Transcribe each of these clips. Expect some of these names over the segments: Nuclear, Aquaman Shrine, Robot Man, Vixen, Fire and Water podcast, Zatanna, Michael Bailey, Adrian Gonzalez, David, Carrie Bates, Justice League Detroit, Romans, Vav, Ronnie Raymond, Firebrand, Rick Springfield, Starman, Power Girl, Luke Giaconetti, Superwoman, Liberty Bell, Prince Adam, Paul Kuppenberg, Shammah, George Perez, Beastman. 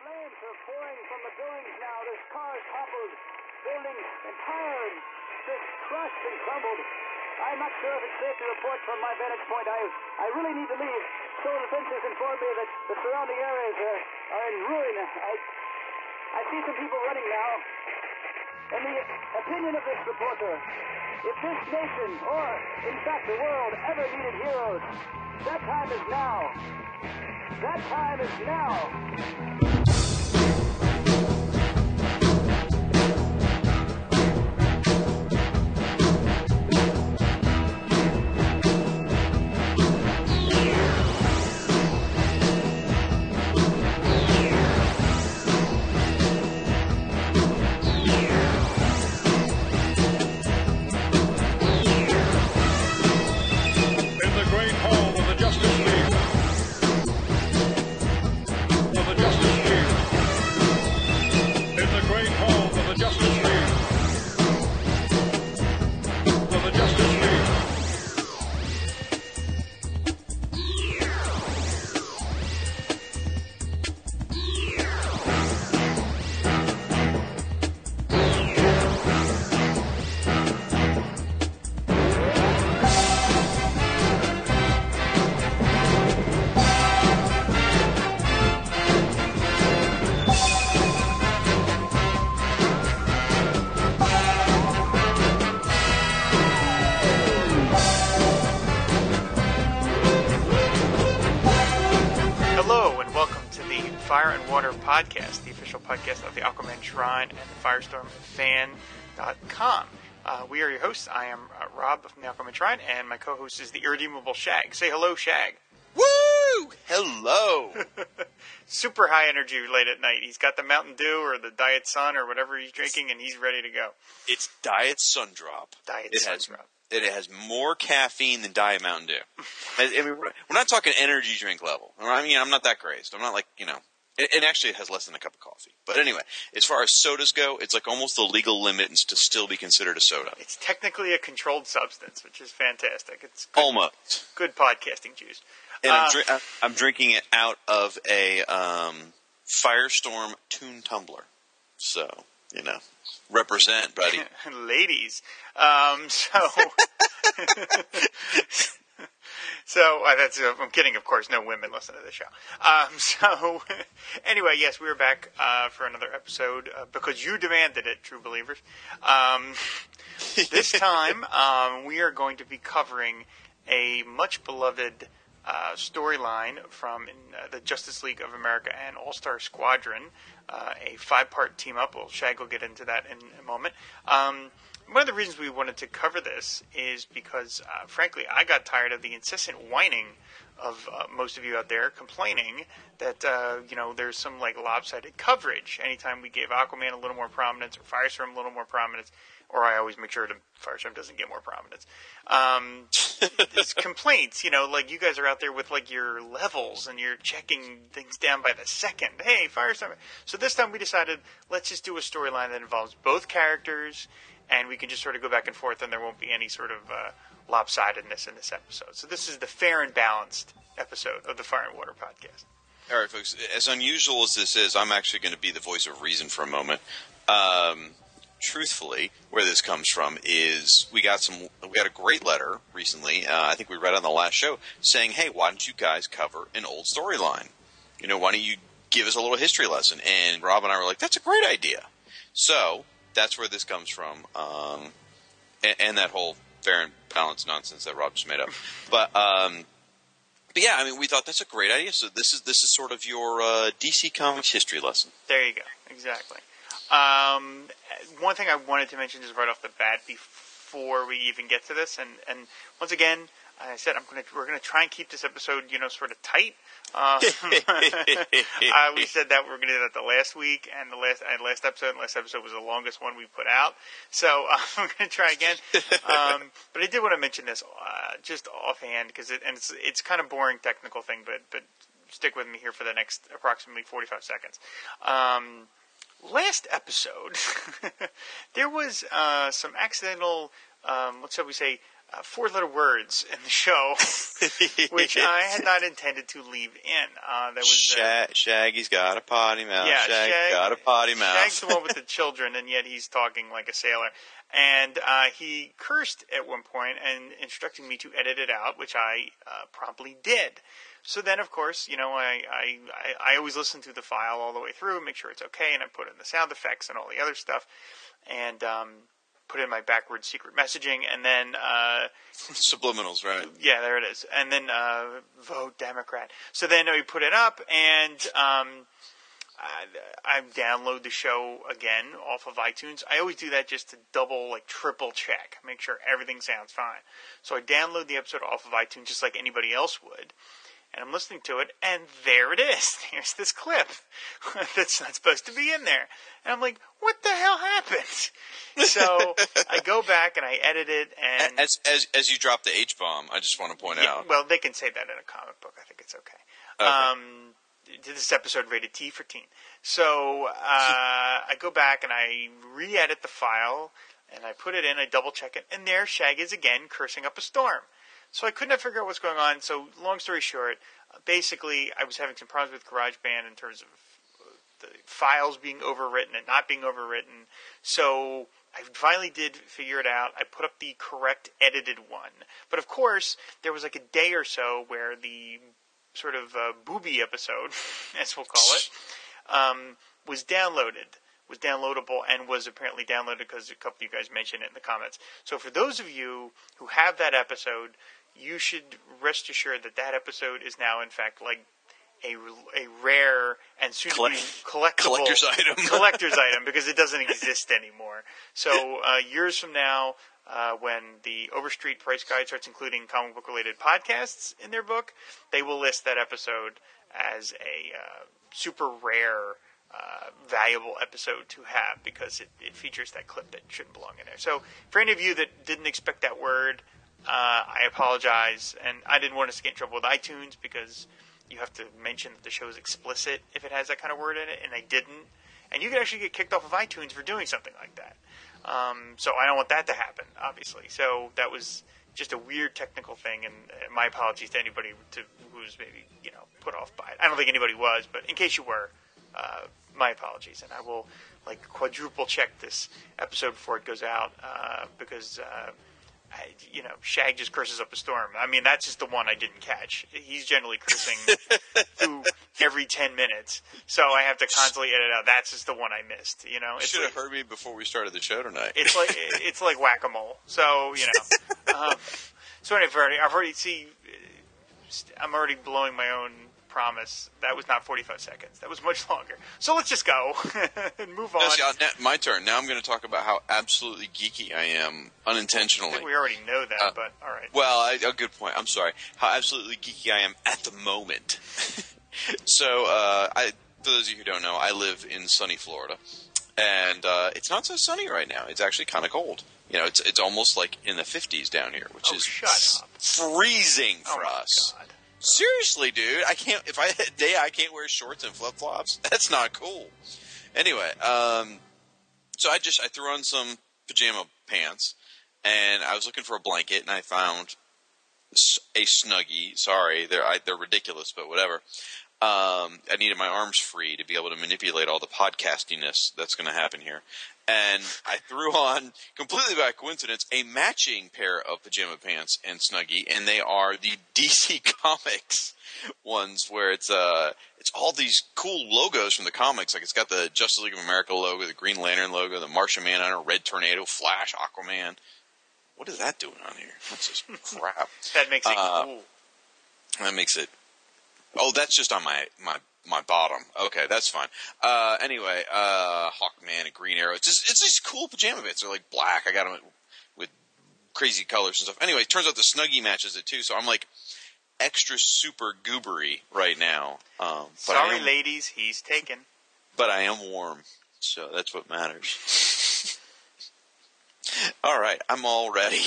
flames are pouring from the buildings now. There's cars toppled, buildings entire just crushed and crumbled. I'm not sure if it's safe to report from my vantage point. I really need to leave. Solar Defenses informed me that the surrounding areas are in ruin. I see some people running now. In the opinion of this reporter, if this nation, or in fact the world, ever needed heroes, that time is now. That time is now. Fire and Water podcast, the official podcast of the Aquaman Shrine and the Firestormfan.com. We are your hosts. I am Rob from the Aquaman Shrine, and my co-host is the Irredeemable Shag. Say hello, Shag. Woo! Hello! Super high energy late at night. He's got the Mountain Dew or the Diet Sun or whatever he's drinking, and he's ready to go. It's Diet Sun Drop. It has more caffeine than Diet Mountain Dew. I mean, we're not talking energy drink level. I mean, I'm not that crazed. I'm not like, you know. And actually, it has less than a cup of coffee. But anyway, as far as sodas go, it's like almost the legal limit to still be considered a soda. It's technically a controlled substance, which is fantastic. It's good, almost good podcasting juice. And I'm drinking it out of a Firestorm Toon tumbler. So, you know, represent, buddy. Ladies. I'm kidding, of course. No women listen to this show. Anyway, yes, we are back for another episode because you demanded it, true believers. This time, we are going to be covering a much-beloved storyline from the Justice League of America and All-Star Squadron, a five-part team-up. Well, Shag will get into that in a moment. One of the reasons we wanted to cover this is because, frankly, I got tired of the incessant whining of most of you out there complaining that, there's some, lopsided coverage. Anytime we gave Aquaman a little more prominence or Firestorm a little more prominence, or I always make sure that Firestorm doesn't get more prominence. It's complaints, you guys are out there with, your levels and you're checking things down by the second. Hey, Firestorm. So this time we decided let's just do a storyline that involves both characters and we can just sort of go back and forth and there won't be any sort of lopsidedness in this episode. So this is the fair and balanced episode of the Fire and Water podcast. All right, folks. As unusual as this is, I'm actually going to be the voice of reason for a moment. Truthfully, where this comes from is we got a great letter recently. I think we read on the last show saying, "Hey, why don't you guys cover an old storyline? Why don't you give us a little history lesson?" And Rob and I were like, "That's a great idea." So that's where this comes from, and that whole fair and balanced nonsense that Rob just made up. But yeah, I mean, we thought that's a great idea. So this is sort of your DC Comics history lesson. There you go. Exactly. One thing I wanted to mention just right off the bat before we even get to this, and once again, I said we're gonna try and keep this episode, sort of tight. We said that we're gonna do that the last week and the last episode. And last episode was the longest one we put out, so I'm gonna try again. But I did want to mention this just offhand because it's kind of boring technical thing, but stick with me here for the next approximately 45 seconds. Last episode, there was some accidental, four-letter words in the show, which I had not intended to leave in. That was Shaggy's got a potty mouth. Yeah, Shaggy's got a potty mouth. Shag's the one with the children, and yet he's talking like a sailor. And he cursed at one point and instructing me to edit it out, which I promptly did. So then, of course, you know, I always listen to the file all the way through, make sure it's okay, and I put in the sound effects and all the other stuff, and put in my backward secret messaging, and then... subliminals, right? Yeah, there it is. And then vote Democrat. So then we put it up, and... I download the show again off of iTunes. I always do that just to triple check, make sure everything sounds fine. So I download the episode off of iTunes just like anybody else would. And I'm listening to it, and there it is. There's this clip that's not supposed to be in there. And I'm like, what the hell happened? So I go back and I edit it. And as you drop the H-bomb, I just want to point out. Well, they can say that in a comic book. I think it's okay. This episode rated T for teen. So I go back and I re-edit the file, and I put it in, I double-check it, and there Shag is again cursing up a storm. So I could not figure out what's going on. So long story short, basically I was having some problems with GarageBand in terms of the files being overwritten and not being overwritten. So I finally did figure it out. I put up the correct edited one. But of course, there was like a day or so where the sort of booby episode, as we'll call it, was downloadable, and was apparently downloaded because a couple of you guys mentioned it in the comments. So for those of you who have that episode, you should rest assured that that episode is now, in fact, like a rare and soon to be collector's item. Collector's item, because it doesn't exist anymore. So years from now, when the Overstreet Price Guide starts including comic book-related podcasts in their book, they will list that episode as a super rare, valuable episode to have, because it features that clip that shouldn't belong in there. So for any of you that didn't expect that word, I apologize. And I didn't want us to get in trouble with iTunes, because you have to mention that the show is explicit if it has that kind of word in it, and I didn't. And you could actually get kicked off of iTunes for doing something like that. So I don't want that to happen, obviously. So that was just a weird technical thing, and my apologies to anybody who's maybe, put off by it. I don't think anybody was, but in case you were, my apologies. And I will, quadruple check this episode before it goes out, because, Shag just curses up a storm. I mean, that's just the one I didn't catch. He's generally cursing through every 10 minutes, so I have to constantly edit out. That's just the one I missed. You should have heard me before we started the show tonight. It's like whack-a-mole. So so anyway, I'm already blowing my own promise. That was not 45 seconds. That was much longer. So let's just go and move on. My turn. Now I'm going to talk about how absolutely geeky I am unintentionally. I think we already know that, but all right. Well, a good point. I'm sorry. How absolutely geeky I am at the moment. So, for those of you who don't know, I live in sunny Florida, and it's not so sunny right now. It's actually kind of cold. It's almost like in the 50s down here, which is freezing for us. God. Seriously, dude, I can't. If I had a day, I can't wear shorts and flip flops. That's not cool. Anyway, so I threw on some pajama pants, and I was looking for a blanket, and I found a Snuggie. Sorry, they're ridiculous, but whatever. I needed my arms free to be able to manipulate all the podcastiness that's going to happen here, and I threw on, completely by coincidence, a matching pair of pajama pants and Snuggie, and they are the DC Comics ones, where it's all these cool logos from the comics. Like, it's got the Justice League of America logo, the Green Lantern logo, the Martian Manhunter, Red Tornado, Flash, Aquaman. What is that doing on here? That's just crap. That makes it cool. That makes it... Oh, that's just on my bottom. Okay, that's fine. Anyway, Hawkman and Green Arrow. It's these cool pajama pants. They're like black. I got them with crazy colors and stuff. Anyway, it turns out the Snuggie matches it too, so I'm like extra super goobery right now. Sorry, ladies, he's taken. But I am warm, so that's what matters. All right, I'm all ready.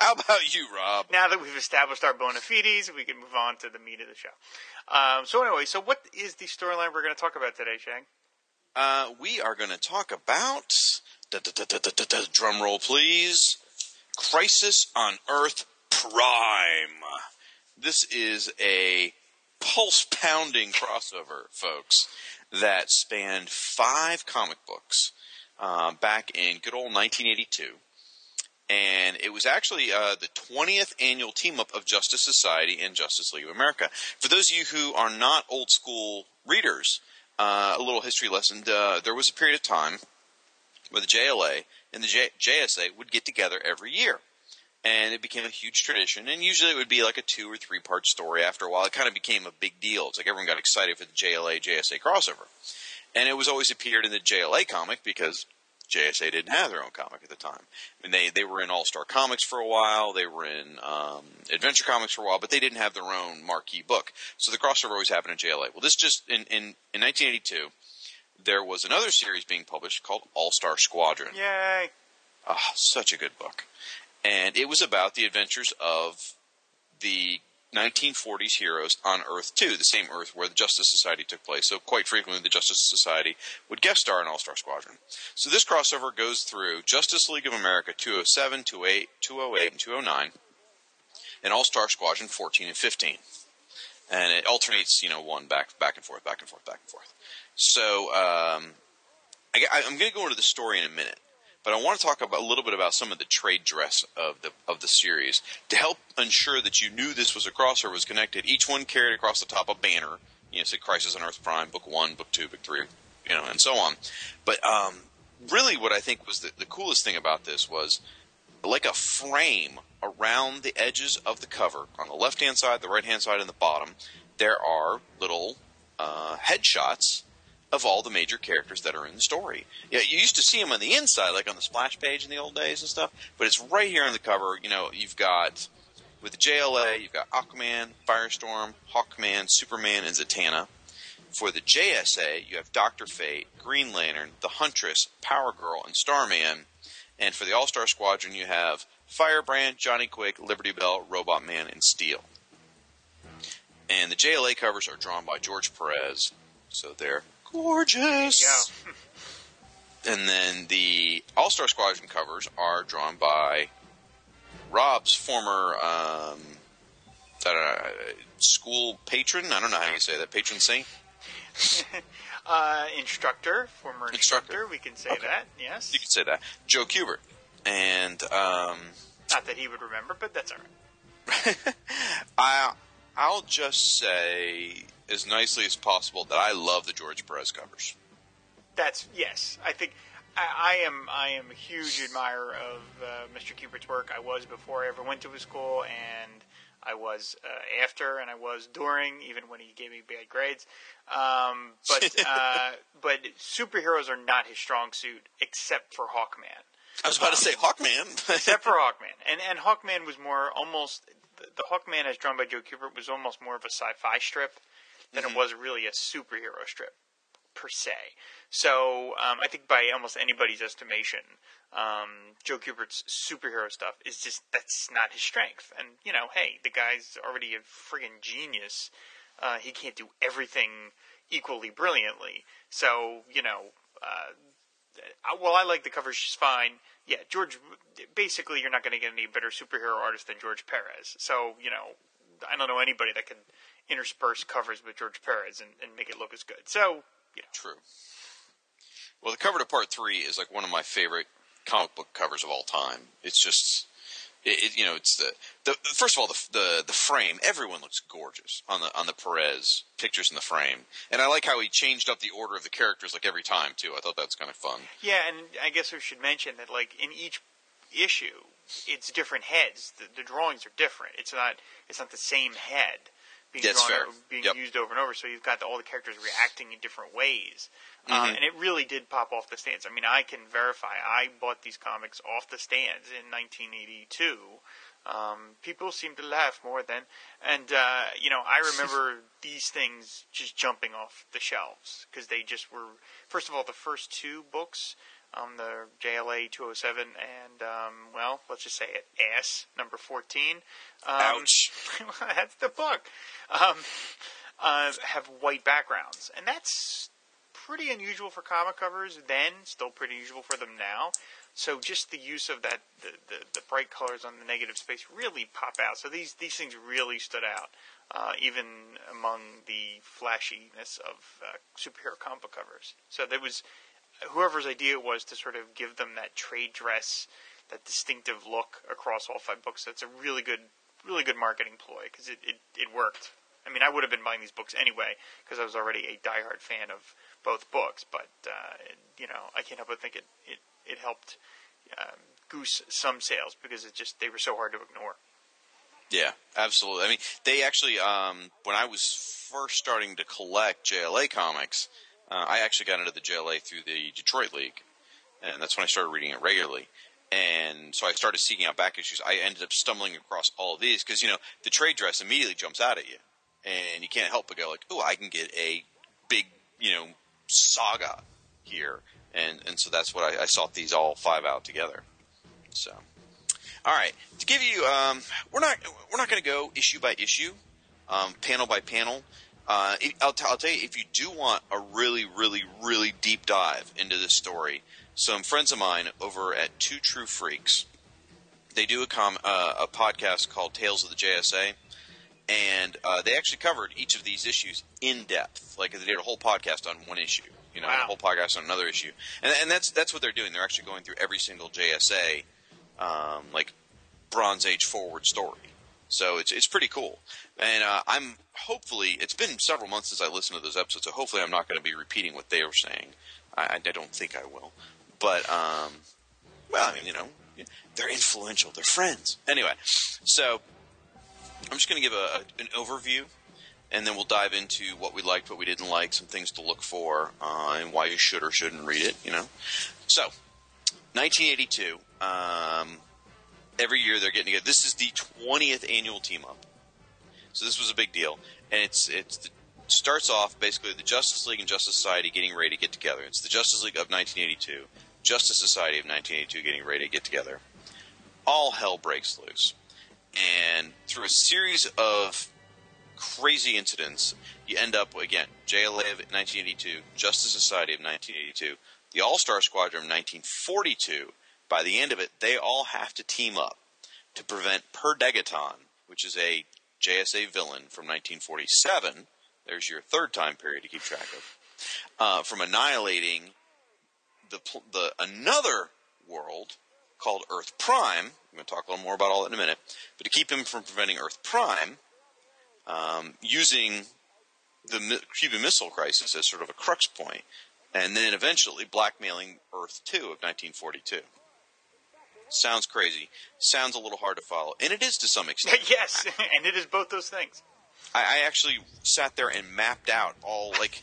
How about you, Rob? Now that we've established our bona fides, we can move on to the meat of the show. So anyway, so what is the storyline we're going to talk about today, Shang? We are going to talk about, drum roll please, Crisis on Earth Prime. This is a pulse-pounding crossover, folks, that spanned 5 comic books back in good old 1982. And it was actually the 20th annual team-up of Justice Society and Justice League of America. For those of you who are not old-school readers, a little history lesson. There was a period of time where the JLA and the JSA would get together every year. And it became a huge tradition. And usually it would be like a 2- or 3-part story. After a while, it kind of became a big deal. It's like everyone got excited for the JLA-JSA crossover. And it was always appeared in the JLA comic because JSA didn't have their own comic at the time. I mean, they were in All-Star Comics for a while. They were in Adventure Comics for a while, but they didn't have their own marquee book. So the crossover always happened in JLA. Well, this just in 1982, there was another series being published called All-Star Squadron. Yay! Oh, such a good book. And it was about the adventures of the 1940s heroes on Earth 2, the same Earth where the Justice Society took place. So quite frequently the Justice Society would guest star in All-Star Squadron. So this crossover goes through Justice League of America 207, 208, 208, and 209, and All-Star Squadron 14 and 15. And it alternates, you know, one back and forth. So I'm going to go into the story in a minute. But I want to talk about, a little bit about some of the trade dress of the series. To help ensure that you knew this was a crossover, was connected. Each one carried across the top a banner. You know, say Crisis on Earth Prime, Book 1, Book 2, Book 3, you know, and so on. But really what I think was the coolest thing about this was like a frame around the edges of the cover. On the left-hand side, the right-hand side, and the bottom, there are little headshots of all the major characters that are in the story. Yeah, you used to see them on the inside, like on the splash page in the old days and stuff, but it's right here on the cover. You know, you've got, with the JLA, you've got Aquaman, Firestorm, Hawkman, Superman, and Zatanna. For the JSA, you have Doctor Fate, Green Lantern, The Huntress, Power Girl, and Starman. And for the All-Star Squadron, you have Firebrand, Johnny Quick, Liberty Bell, Robot Man, and Steel. And the JLA covers are drawn by George Perez, so they're gorgeous. Yeah. And then the All-Star Squadron covers are drawn by Rob's former school patron. I don't know how you say that. Patron saint? Instructor. Former instructor. We can say okay. That, yes. You can say that. Joe Kubert. And not that he would remember, but that's all right. I'll just say, as nicely as possible, that I love the George Perez covers. That's, yes. I think I am a huge admirer of Mr. Kubert's work. I was before I ever went to his school, and I was after, and I was during, even when he gave me bad grades. But superheroes are not his strong suit, except for Hawkman. I was about to say Hawkman. Except for Hawkman. And Hawkman was more almost, the Hawkman as drawn by Joe Kubert was almost more of a sci-fi strip than it was really a superhero strip, per se. So I think by almost anybody's estimation, Joe Kubert's superhero stuff is just, that's not his strength. And, you know, hey, the guy's already a friggin' genius. He can't do everything equally brilliantly. So, you know, well, I like the covers just fine. Yeah, George, basically you're not going to get any better superhero artist than George Perez. So, you know, I don't know anybody that could intersperse covers with George Perez and make it look as good. So, you know. True. Well, the cover to part 3 is like one of my favorite comic book covers of all time. It's just, you know, it's the first of all, the frame. Everyone looks gorgeous on the Perez pictures in the frame, and I like how he changed up the order of the characters like every time too. I thought that was kind of fun. Yeah, and I guess we should mention that like in each issue, it's different heads. The drawings are different. It's not the same head being drawn, fair. Being yep. used over and over, so you've got all the characters reacting in different ways. And it really did pop off the stands. I mean, I can verify, I bought these comics off the stands in 1982. People seemed to laugh more then. And, you know, I remember these things just jumping off the shelves because they just were, first of all, the first 2 books, the JLA 207 and, well, let's just say it, Ass, number 14. Ouch. That's the book. Have white backgrounds. And that's pretty unusual for comic covers then, still pretty usual for them now. So just the use of that, the bright colors on the negative space really pop out. So these things really stood out, even among the flashiness of superhero comic book covers. So there was whoever's idea it was to sort of give them that trade dress, that distinctive look across all five books. That's a really good marketing ploy because it worked. I mean, I would have been buying these books anyway because I was already a diehard fan of both books. But, I can't help but think it helped goose some sales because they were so hard to ignore. Yeah, absolutely. I mean, they actually, when I was first starting to collect JLA comics, I actually got into the JLA through the Detroit League. And that's when I started reading it regularly. And so I started seeking out back issues. I ended up stumbling across all these because, the trade dress immediately jumps out at you. And you can't help but go like, oh, I can get a big, saga here. And so that's what I sought these all five out together. So, all right. To give you we're not going to go issue by issue, panel by panel. I'll tell you, if you do want a really, really, really deep dive into this story, some friends of mine over at Two True Freaks, they do a podcast called Tales of the JSA. And they actually covered each of these issues in depth. Like, they did a whole podcast on one issue, wow. A whole podcast on another issue. And that's what they're doing. They're actually going through every single JSA, like, Bronze Age forward story. So it's pretty cool. And I'm hopefully – it's been several months since I listened to those episodes, so hopefully I'm not going to be repeating what they were saying. I don't think I will. But, they're influential. They're friends. Anyway, so – I'm just going to give an overview, and then we'll dive into what we liked, what we didn't like, some things to look for, and why you should or shouldn't read it, So, 1982, every year they're getting together. This is the 20th annual team-up. So this was a big deal. And it starts off, basically, the Justice League and Justice Society getting ready to get together. It's the Justice League of 1982, Justice Society of 1982 getting ready to get together. All hell breaks loose. And through a series of crazy incidents, you end up, again, JLA of 1982, Justice Society of 1982, the All-Star Squadron of 1942. By the end of it, they all have to team up to prevent Per Degaton, which is a JSA villain from 1947. There's your third time period to keep track of. From annihilating the another world called Earth Prime. I'm going to talk a little more about all that in a minute. But to keep him from preventing Earth Prime, using the Cuban Missile Crisis as sort of a crux point, and then eventually blackmailing Earth 2 of 1942. Sounds crazy. Sounds a little hard to follow. And it is to some extent. Yes, and it is both those things. I actually sat there and mapped out all, like,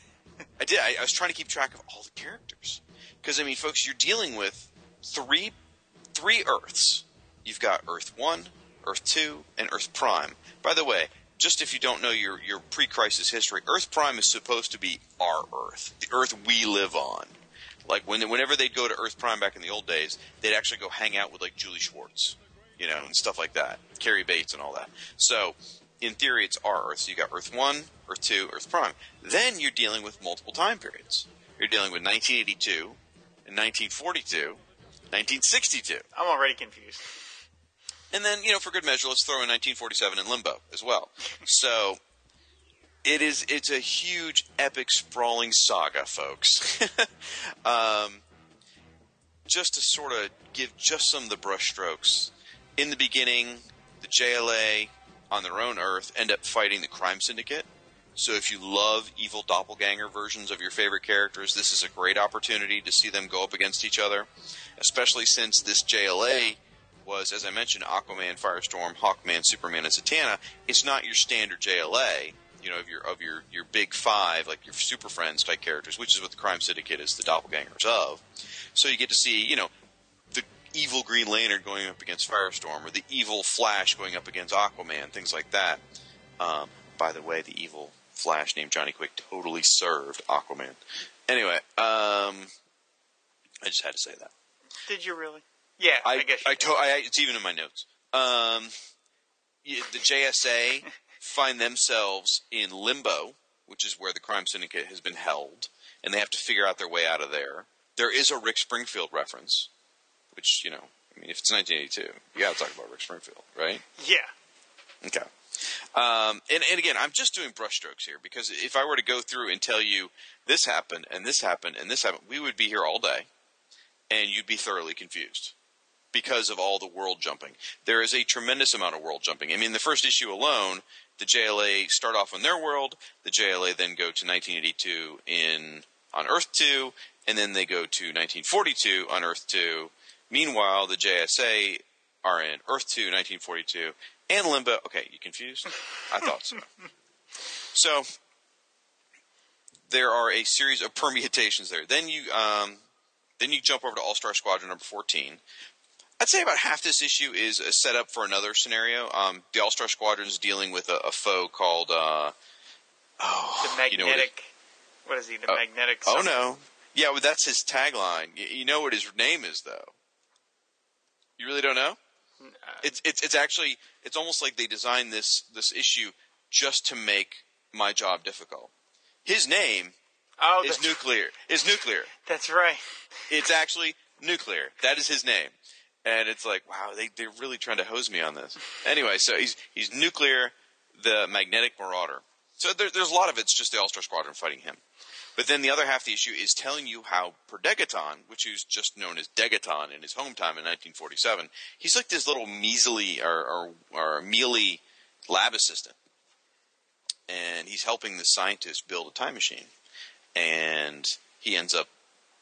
I did. I was trying to keep track of all the characters. Because, I mean, folks, you're dealing with three Earths. You've got Earth 1, Earth 2, and Earth Prime. By the way, just if you don't know your pre-crisis history, Earth Prime is supposed to be our Earth, the Earth we live on. Like, whenever they'd go to Earth Prime back in the old days, they'd actually go hang out with, like, Julie Schwartz, and stuff like that, Carrie Bates and all that. So, in theory, it's our Earth. So you got Earth 1, Earth 2, Earth Prime. Then you're dealing with multiple time periods. You're dealing with 1982 and 1942, 1962. I'm already confused. And then, for good measure, let's throw in 1947 in limbo as well. So it's a huge, epic, sprawling saga, folks. Just to sort of give just some of the brushstrokes. In the beginning, the JLA on their own Earth end up fighting the Crime Syndicate. So if you love evil doppelganger versions of your favorite characters, this is a great opportunity to see them go up against each other. Especially since this JLA was, as I mentioned, Aquaman, Firestorm, Hawkman, Superman, and Zatanna. It's not your standard JLA, of your big five, like your Super Friends type characters, which is what the Crime Syndicate is the doppelgangers of. So you get to see, the evil Green Lantern going up against Firestorm, or the evil Flash going up against Aquaman, things like that. By the way, the evil Flash named Johnny Quick totally served Aquaman. Anyway, I just had to say that. Did you really? Yeah, I guess it's even in my notes. The JSA find themselves in limbo, which is where the Crime Syndicate has been held. and they have to figure out their way out of there. There is a Rick Springfield reference, which, you know, I mean, if it's 1982, you got to talk about Rick Springfield, right? Yeah. Okay. And again, I'm just doing brushstrokes here, because if I were to go through and tell you this happened and this happened and this happened, we would be here all day, and you'd be thoroughly confused because of all the world jumping. There is a tremendous amount of world jumping. I mean, the first issue alone, the JLA start off on their world, the JLA then go to 1982 on Earth 2, and then they go to 1942 on Earth 2. Meanwhile, the JSA are in Earth 2, 1942, and Limbo. Okay, you confused? I thought so. So, there are a series of permutations there. Then you jump over to All-Star Squadron number 14. I'd say about half this issue is a setup for another scenario. The All-Star Squadron is dealing with a foe called... the Magnetic... You know what is he? The Magnetic... Something? Oh, no. Yeah, well, that's his tagline. You know what his name is, though. You really don't know? It's actually, it's almost like they designed this issue just to make my job difficult. His name is Nuclear. Is Nuclear. That's right. It's actually Nuclear. That is his name. And it's like, wow, they're really trying to hose me on this. Anyway, so he's Nuclear, the Magnetic Marauder. So there's a lot of it's just the All-Star Squadron fighting him. But then the other half of the issue is telling you how Per Degaton, which is just known as Degaton in his hometown in 1947, he's like this little measly or mealy lab assistant. And he's helping the scientist build a time machine. And he ends up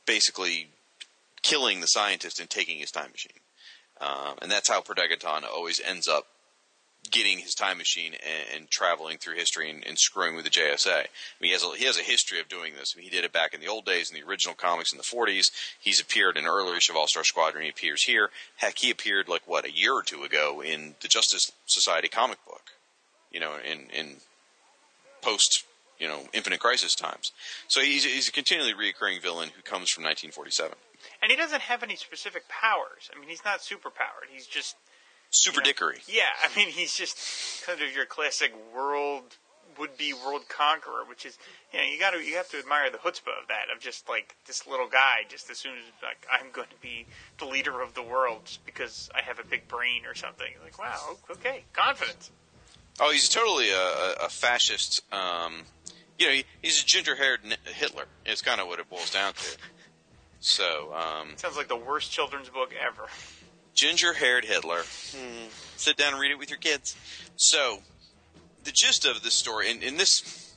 basically killing the scientist and taking his time machine. And that's how Per Degaton always ends up getting his time machine and traveling through history and screwing with the JSA. I mean, he has a history of doing this. I mean, he did it back in the old days in the original comics in the 40s. He's appeared in an earlier issue of All-Star Squadron. He appears here. Heck, he appeared a year or two ago in the Justice Society comic book, in post, Infinite Crisis times. So he's a continually reoccurring villain who comes from 1947. And he doesn't have any specific powers. I mean, he's not superpowered. He's just... Super dickery. Yeah, I mean, he's just kind of your classic would-be world conqueror, which is, you have to admire the chutzpah of that, of just, this little guy just as soon as, I'm going to be the leader of the world just because I have a big brain or something. Like, wow, okay, confidence. Oh, he's totally a fascist, he's a ginger-haired Hitler. It's kind of what it boils down to. So, sounds like the worst children's book ever. Ginger-haired Hitler. Sit down and read it with your kids. So, the gist of this story, and this,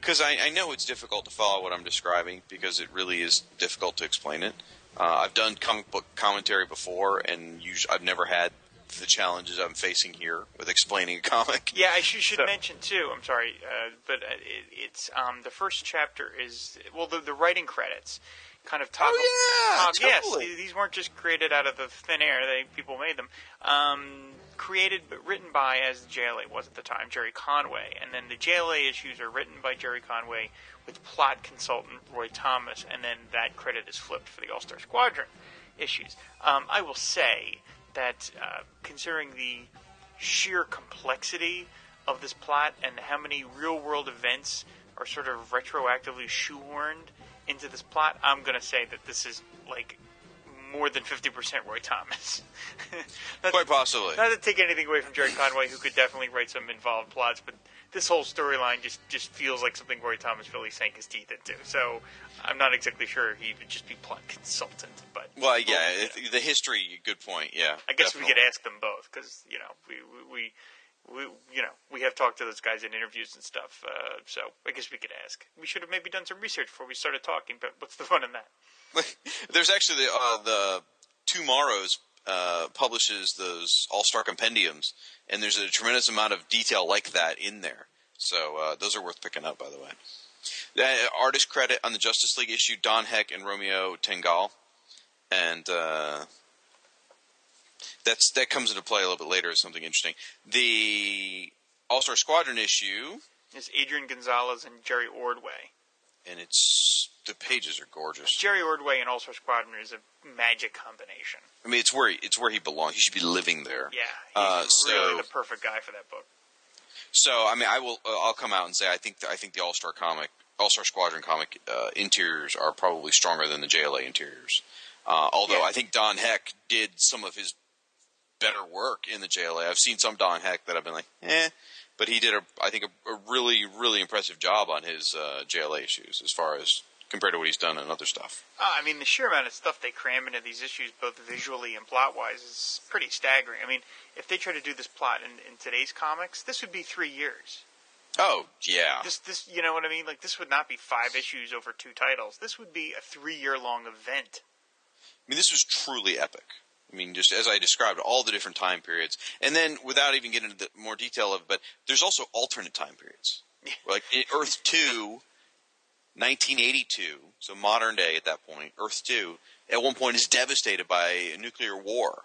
because I know it's difficult to follow what I'm describing, because it really is difficult to explain it. I've done comic book commentary before, and I've never had the challenges I'm facing here with explaining a comic. Yeah, I should mention, too, I'm sorry, but it's the first chapter is, the writing credits. Kind of top. Oh yeah, totally. Yes, these weren't just created out of the thin air. People made them. Created but written by, as the JLA was at the time, Gerry Conway, and then the JLA issues are written by Gerry Conway with plot consultant Roy Thomas, and then that credit is flipped for the All-Star Squadron issues. I will say that considering the sheer complexity of this plot and how many real-world events are sort of retroactively shoehorned into this plot, I'm going to say that this is, more than 50% Roy Thomas. Quite possibly. Not to take anything away from Gerry Conway, who could definitely write some involved plots, but this whole storyline just feels like something Roy Thomas really sank his teeth into. So I'm not exactly sure he would just be plot consultant. But well, yeah, the history, good point, yeah. I guess definitely. We could ask them both, because, we have talked to those guys in interviews and stuff, so I guess we could ask. We should have maybe done some research before we started talking, but what's the fun in that? There's actually the Tomorrow's publishes those All-Star Compendiums, and there's a tremendous amount of detail like that in there. So those are worth picking up, by the way. Artist credit on the Justice League issue, Don Heck and Romeo Tanghal, and... That comes into play a little bit later as something interesting. The All-Star Squadron issue is Adrian Gonzalez and Jerry Ordway. And the pages are gorgeous. Jerry Ordway and All-Star Squadron is a magic combination. I mean, it's where he belongs. He should be living there. Yeah, he's really the perfect guy for that book. So, I mean, I'll come out and say I think the All-Star comic All-Star Squadron comic interiors are probably stronger than the JLA interiors. Although I think Don Heck did some of his better work in the JLA. I've seen some Don Heck that I've been like, eh. But he did, I think, a really, really impressive job on his JLA issues as far as compared to what he's done and other stuff. I mean, the sheer amount of stuff they cram into these issues, both visually and plot-wise, is pretty staggering. I mean, if they try to do this plot in today's comics, this would be 3 years. Oh, yeah. This, you know what I mean? Like, this would not be 5 issues over 2 titles. This would be a 3-year-long event. I mean, this was truly epic. I mean, just as I described, all the different time periods. And then, without even getting into the more detail of it, but there's also alternate time periods. Like, Earth 2, 1982, so modern day at that point, Earth 2, at one point is devastated by a nuclear war.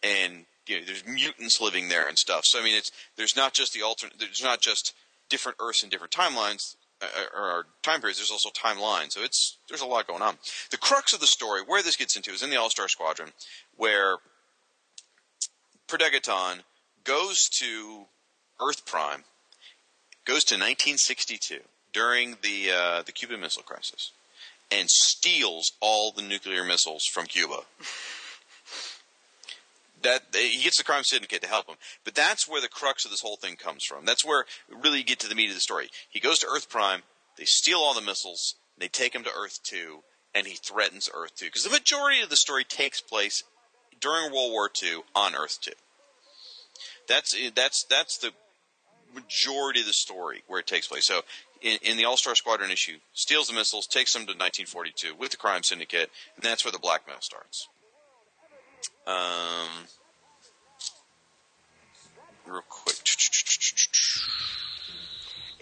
And, you know, there's mutants living there and stuff. So, I mean, there's not just the alternate, there's not just different Earths and different timelines, or time periods, there's also timelines. So there's a lot going on. The crux of the story, where this gets into, is in the All-Star Squadron, where Per Degaton goes to Earth Prime, goes to 1962, during the Cuban Missile Crisis, and steals all the nuclear missiles from Cuba. He gets the Crime Syndicate to help him. But that's where the crux of this whole thing comes from. That's where really you get to the meat of the story. He goes to Earth Prime, they steal all the missiles, they take him to Earth 2, and he threatens Earth 2. Because the majority of the story takes place during World War II on Earth 2. That's the majority of the story where it takes place. So in the All-Star Squadron issue, steals the missiles, takes them to 1942 with the Crime Syndicate, and that's where the blackmail starts. Real quick.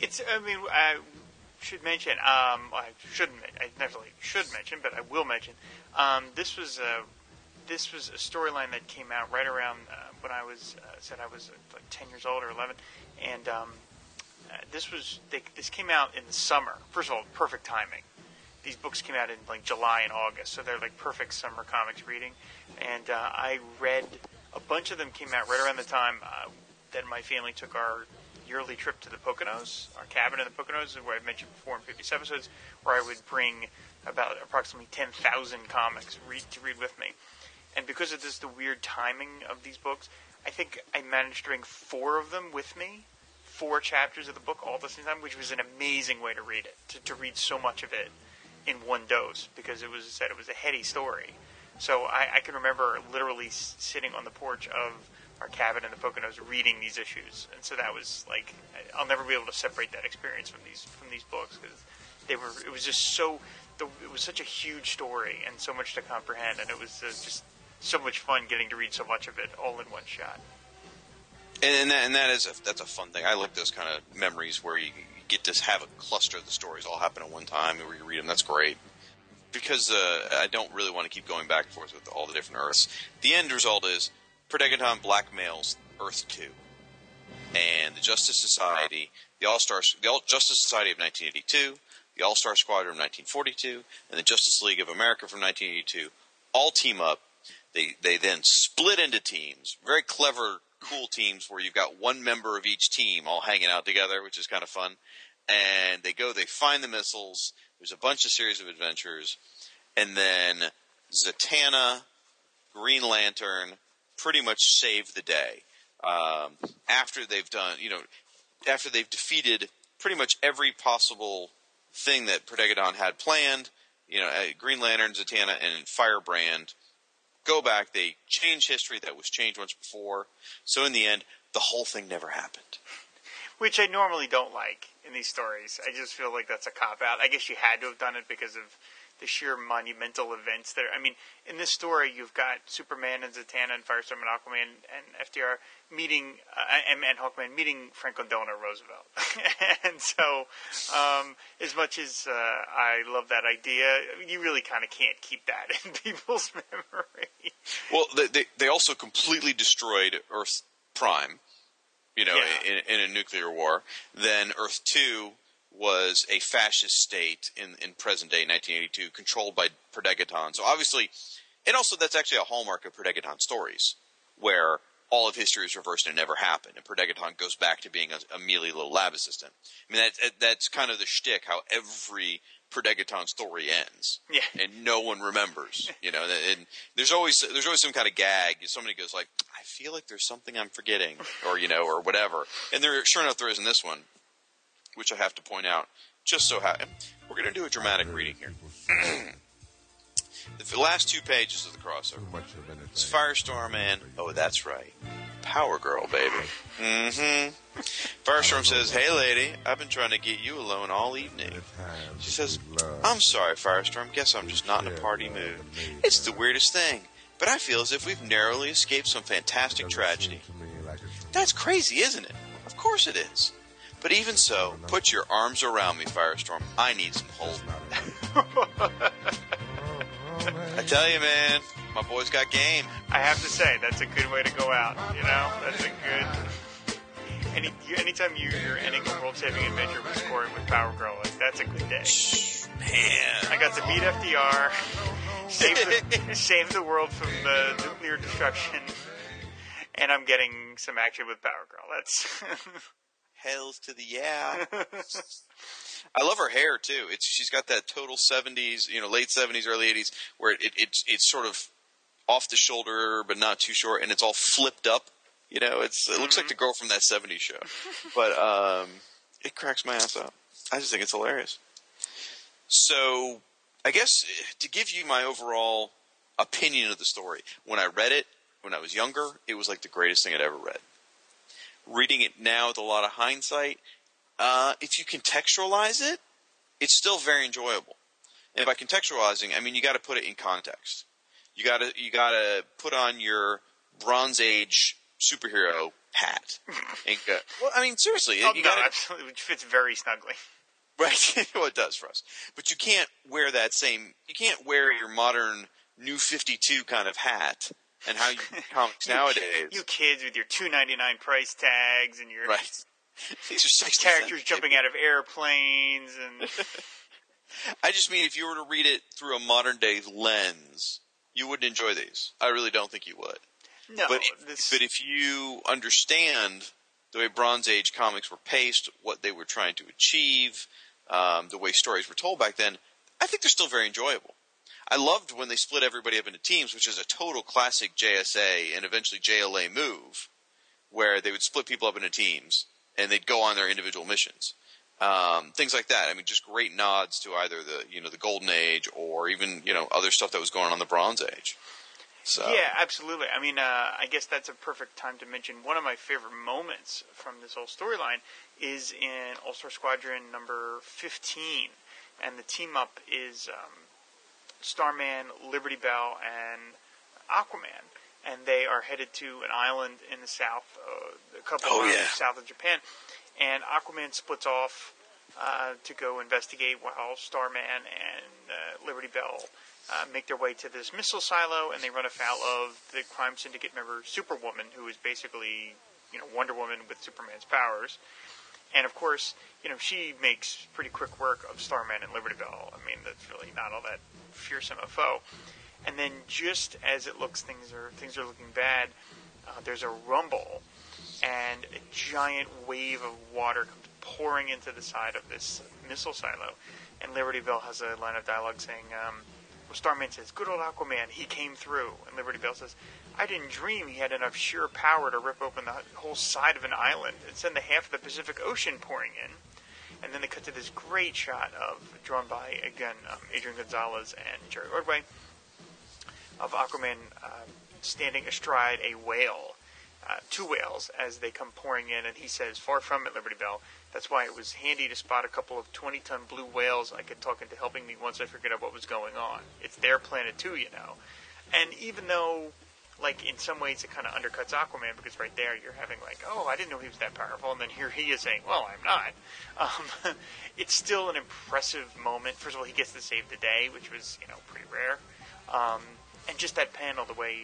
I should mention, I will mention, this was a storyline that came out right around when I was, said I was like 10 years old or 11, and this came out in the summer. First of all, perfect timing. These books came out in like July and August, so they're like perfect summer comics reading. And I read a bunch of them. Came out right around the time that my family took our yearly trip to the Poconos, our cabin in the Poconos, where I've mentioned before in previous episodes, where I would bring about approximately 10,000 comics to read with me. And because of the weird timing of these books, I think I managed to bring 4 of them with me. 4 chapters of the book all at the same time, which was an amazing way to read it, to read so much of it in one dose, because it was a heady story. So I can remember literally sitting on the porch of our cabin in the Poconos reading these issues, and so that was like, I'll never be able to separate that experience from these books, because it was such a huge story and so much to comprehend, and it was just so much fun getting to read so much of it all in one shot. And that's a fun thing. I like those kind of memories where you get to have a cluster of the stories all happen at one time and where you read them. That's great. Because I don't really want to keep going back and forth with all the different Earths. The end result is Per Degaton blackmails Earth 2. And the Justice Society, Justice Society of 1982, the All-Star Squadron of 1942, and the Justice League of America from 1982 all team up. They then split into teams. Very clever, cool teams where you've got one member of each team all hanging out together, which is kind of fun. And they find the missiles. There's a bunch of series of adventures. And then Zatanna, Green Lantern, pretty much save the day. After they've defeated pretty much every possible thing that Per Degaton had planned, Green Lantern, Zatanna, and Firebrand go back, they change history that was changed once before. So in the end, the whole thing never happened. Which I normally don't like in these stories. I just feel like that's a cop-out. I guess you had to have done it because of the sheer monumental events there. I mean, in this story, you've got Superman and Zatanna and Firestorm and Aquaman and FDR meeting, and Hawkman meeting Franklin Delano Roosevelt. And so, as much as I love that idea, you really kind of can't keep that in people's memory. Well, they also completely destroyed Earth Prime, in a nuclear war. Then Earth 2 was a fascist state in present-day 1982, controlled by Per Degaton. So obviously, and also that's actually a hallmark of Per Degaton stories, where all of history is reversed and it never happened. And Per Degaton goes back to being a mealy little lab assistant. I mean, that's kind of the shtick, how every Per Degaton story ends. Yeah. And no one remembers, you know. And there's always some kind of gag. Somebody goes like, I feel like there's something I'm forgetting, or, you know, or whatever. And there, sure enough, there is in this one, which I have to point out, just so happy. We're going to do a dramatic reading here. The last two pages of the crossover. It's Firestorm and, oh, that's right, Power Girl, baby. Mm-hmm. Firestorm says, hey, lady, I've been trying to get you alone all evening. She says, I'm sorry, Firestorm. Guess I'm just not in a party mood. It's the weirdest thing, but I feel as if we've narrowly escaped some fantastic tragedy. That's crazy, isn't it? Of course it is. But even so, put your arms around me, Firestorm. I need some holding. I tell you, man, my boy's got game. I have to say, that's a good way to go out, you know? That's a good... Anytime you're ending a world-saving adventure with scoring with Power Girl, like, that's a good day. Shh, man. I got to meet FDR, save the world from the nuclear destruction, and I'm getting some action with Power Girl. That's... Hells to the yeah. I love her hair too. She's got that total 70s, you know, late 70s, early 80s, where it's sort of off the shoulder but not too short, and it's all flipped up. You know, it looks like the girl from that 70s show. But it cracks my ass up. I just think it's hilarious. So I guess to give you my overall opinion of the story, when I read it when I was younger, it was like the greatest thing I'd ever read. Reading it now with a lot of hindsight, if you contextualize it, it's still very enjoyable. And by contextualizing, I mean you got to put it in context. You got to put on your Bronze Age superhero hat. And go, well, I mean, seriously, absolutely, it fits very snugly. Right, well, it does for us. But you can't wear you can't wear your modern New 52 kind of hat. And how you comics nowadays. You kids with your $2.99 price tags and your right. Characters jumping out of airplanes. And I just mean if you were to read it through a modern-day lens, you wouldn't enjoy these. I really don't think you would. No. But if you understand the way Bronze Age comics were paced, what they were trying to achieve, the way stories were told back then, I think they're still very enjoyable. I loved when they split everybody up into teams, which is a total classic JSA and eventually JLA move, where they would split people up into teams and they'd go on their individual missions. Things like that. I mean, just great nods to either the Golden Age or even, you know, other stuff that was going on in the Bronze Age. So. Yeah, absolutely. I mean, I guess that's a perfect time to mention one of my favorite moments from this whole storyline is in All-Star Squadron number 15. And the team up is... Starman, Liberty Bell, and Aquaman, and they are headed to an island in the south, a couple of miles south of Japan. And Aquaman splits off to go investigate, while Starman and Liberty Bell make their way to this missile silo, and they run afoul of the Crime Syndicate member Superwoman, who is basically, you know, Wonder Woman with Superman's powers. And, of course, you know, she makes pretty quick work of Starman and Liberty Bell. I mean, that's really not all that fearsome a foe. And then just as it looks things are looking bad, there's a rumble, and a giant wave of water comes pouring into the side of this missile silo. And Liberty Bell has a line of dialogue saying, well, Starman says, good old Aquaman, he came through. And Liberty Bell says, I didn't dream he had enough sheer power to rip open the whole side of an island and send the half of the Pacific Ocean pouring in. And then they cut to this great shot drawn by, again, Adrian Gonzalez and Jerry Ordway, of Aquaman standing astride a whale, two whales, as they come pouring in. And he says, far from it, Liberty Bell. That's why it was handy to spot a couple of 20-ton blue whales I could talk into helping me once I figured out what was going on. It's their planet, too, you know. And even though... like, in some ways, it kind of undercuts Aquaman, because right there you're having, like, oh, I didn't know he was that powerful, and then here he is saying, well, I'm not. It's still an impressive moment. First of all, he gets to save the day, which was, you know, pretty rare. And just that panel, the way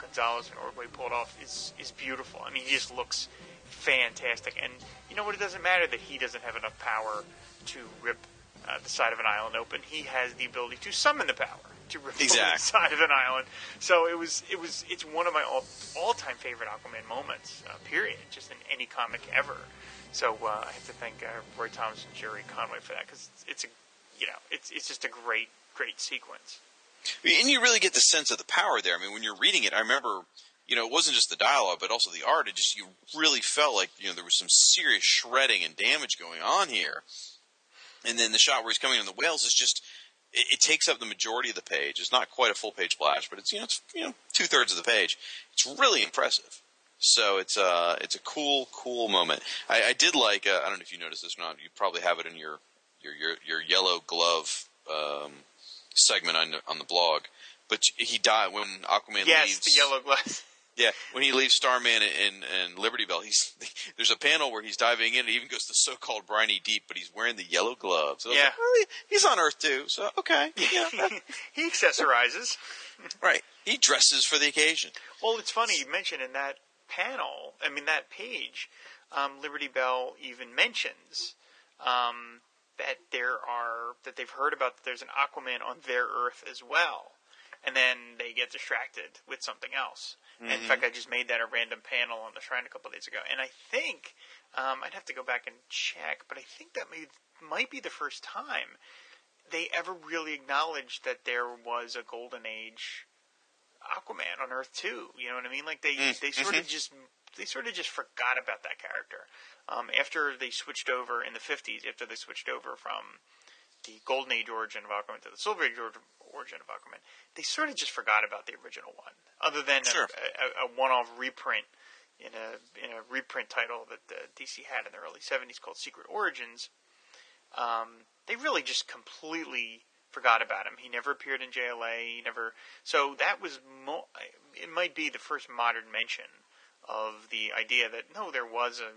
Gonzalez and Ordway pulled off, is beautiful. I mean, he just looks fantastic. And you know what? It doesn't matter that he doesn't have enough power to rip the side of an island open. He has the ability to summon the power. to remove the side of an island. So it's one of my all-time favorite Aquaman moments, period, just in any comic ever. So I have to thank Roy Thomas and Gerry Conway for that, because it's just a great sequence. And you really get the sense of the power there. I mean, when you're reading it, I remember, it wasn't just the dialogue, but also the art. It just, you really felt like, there was some serious shredding and damage going on here. And then the shot where he's coming in the whales is just, it takes up the majority of the page. It's not quite a full page splash, but it's 2/3 of the page. It's really impressive. So it's a cool moment. I did like, I don't know if you noticed this or not. You probably have it in your yellow glove, segment on the blog, but he died when Aquaman leaves. Yes, the yellow glass. Yeah, when he leaves Starman and Liberty Bell, there's a panel where he's diving in. It even goes to so-called briny deep, but he's wearing the yellow gloves. So yeah, he's on Earth too, so okay. Yeah. He accessorizes. Right, he dresses for the occasion. Well, it's funny you mentioned in that panel. I mean that page. Liberty Bell even mentions. That they've heard about that there's an Aquaman on their Earth as well. And then they get distracted with something else. Mm-hmm. And in fact, I just made that a random panel on the Shrine a couple of days ago. And I think, I'd have to go back and check, but I think that might be the first time they ever really acknowledged that there was a Golden Age Aquaman on Earth 2. You know what I mean? Like they sort of just forgot about that character. After they switched over in the 50s, after they switched over from the Golden Age origin of Aquaman to the Silver Age origin of Aquaman, they sort of just forgot about the original one, other than a one-off reprint in a reprint title that DC had in the early 70s called Secret Origins. They really just completely forgot about him. He never appeared in JLA. So that was it might be the first modern mention of the idea that there was an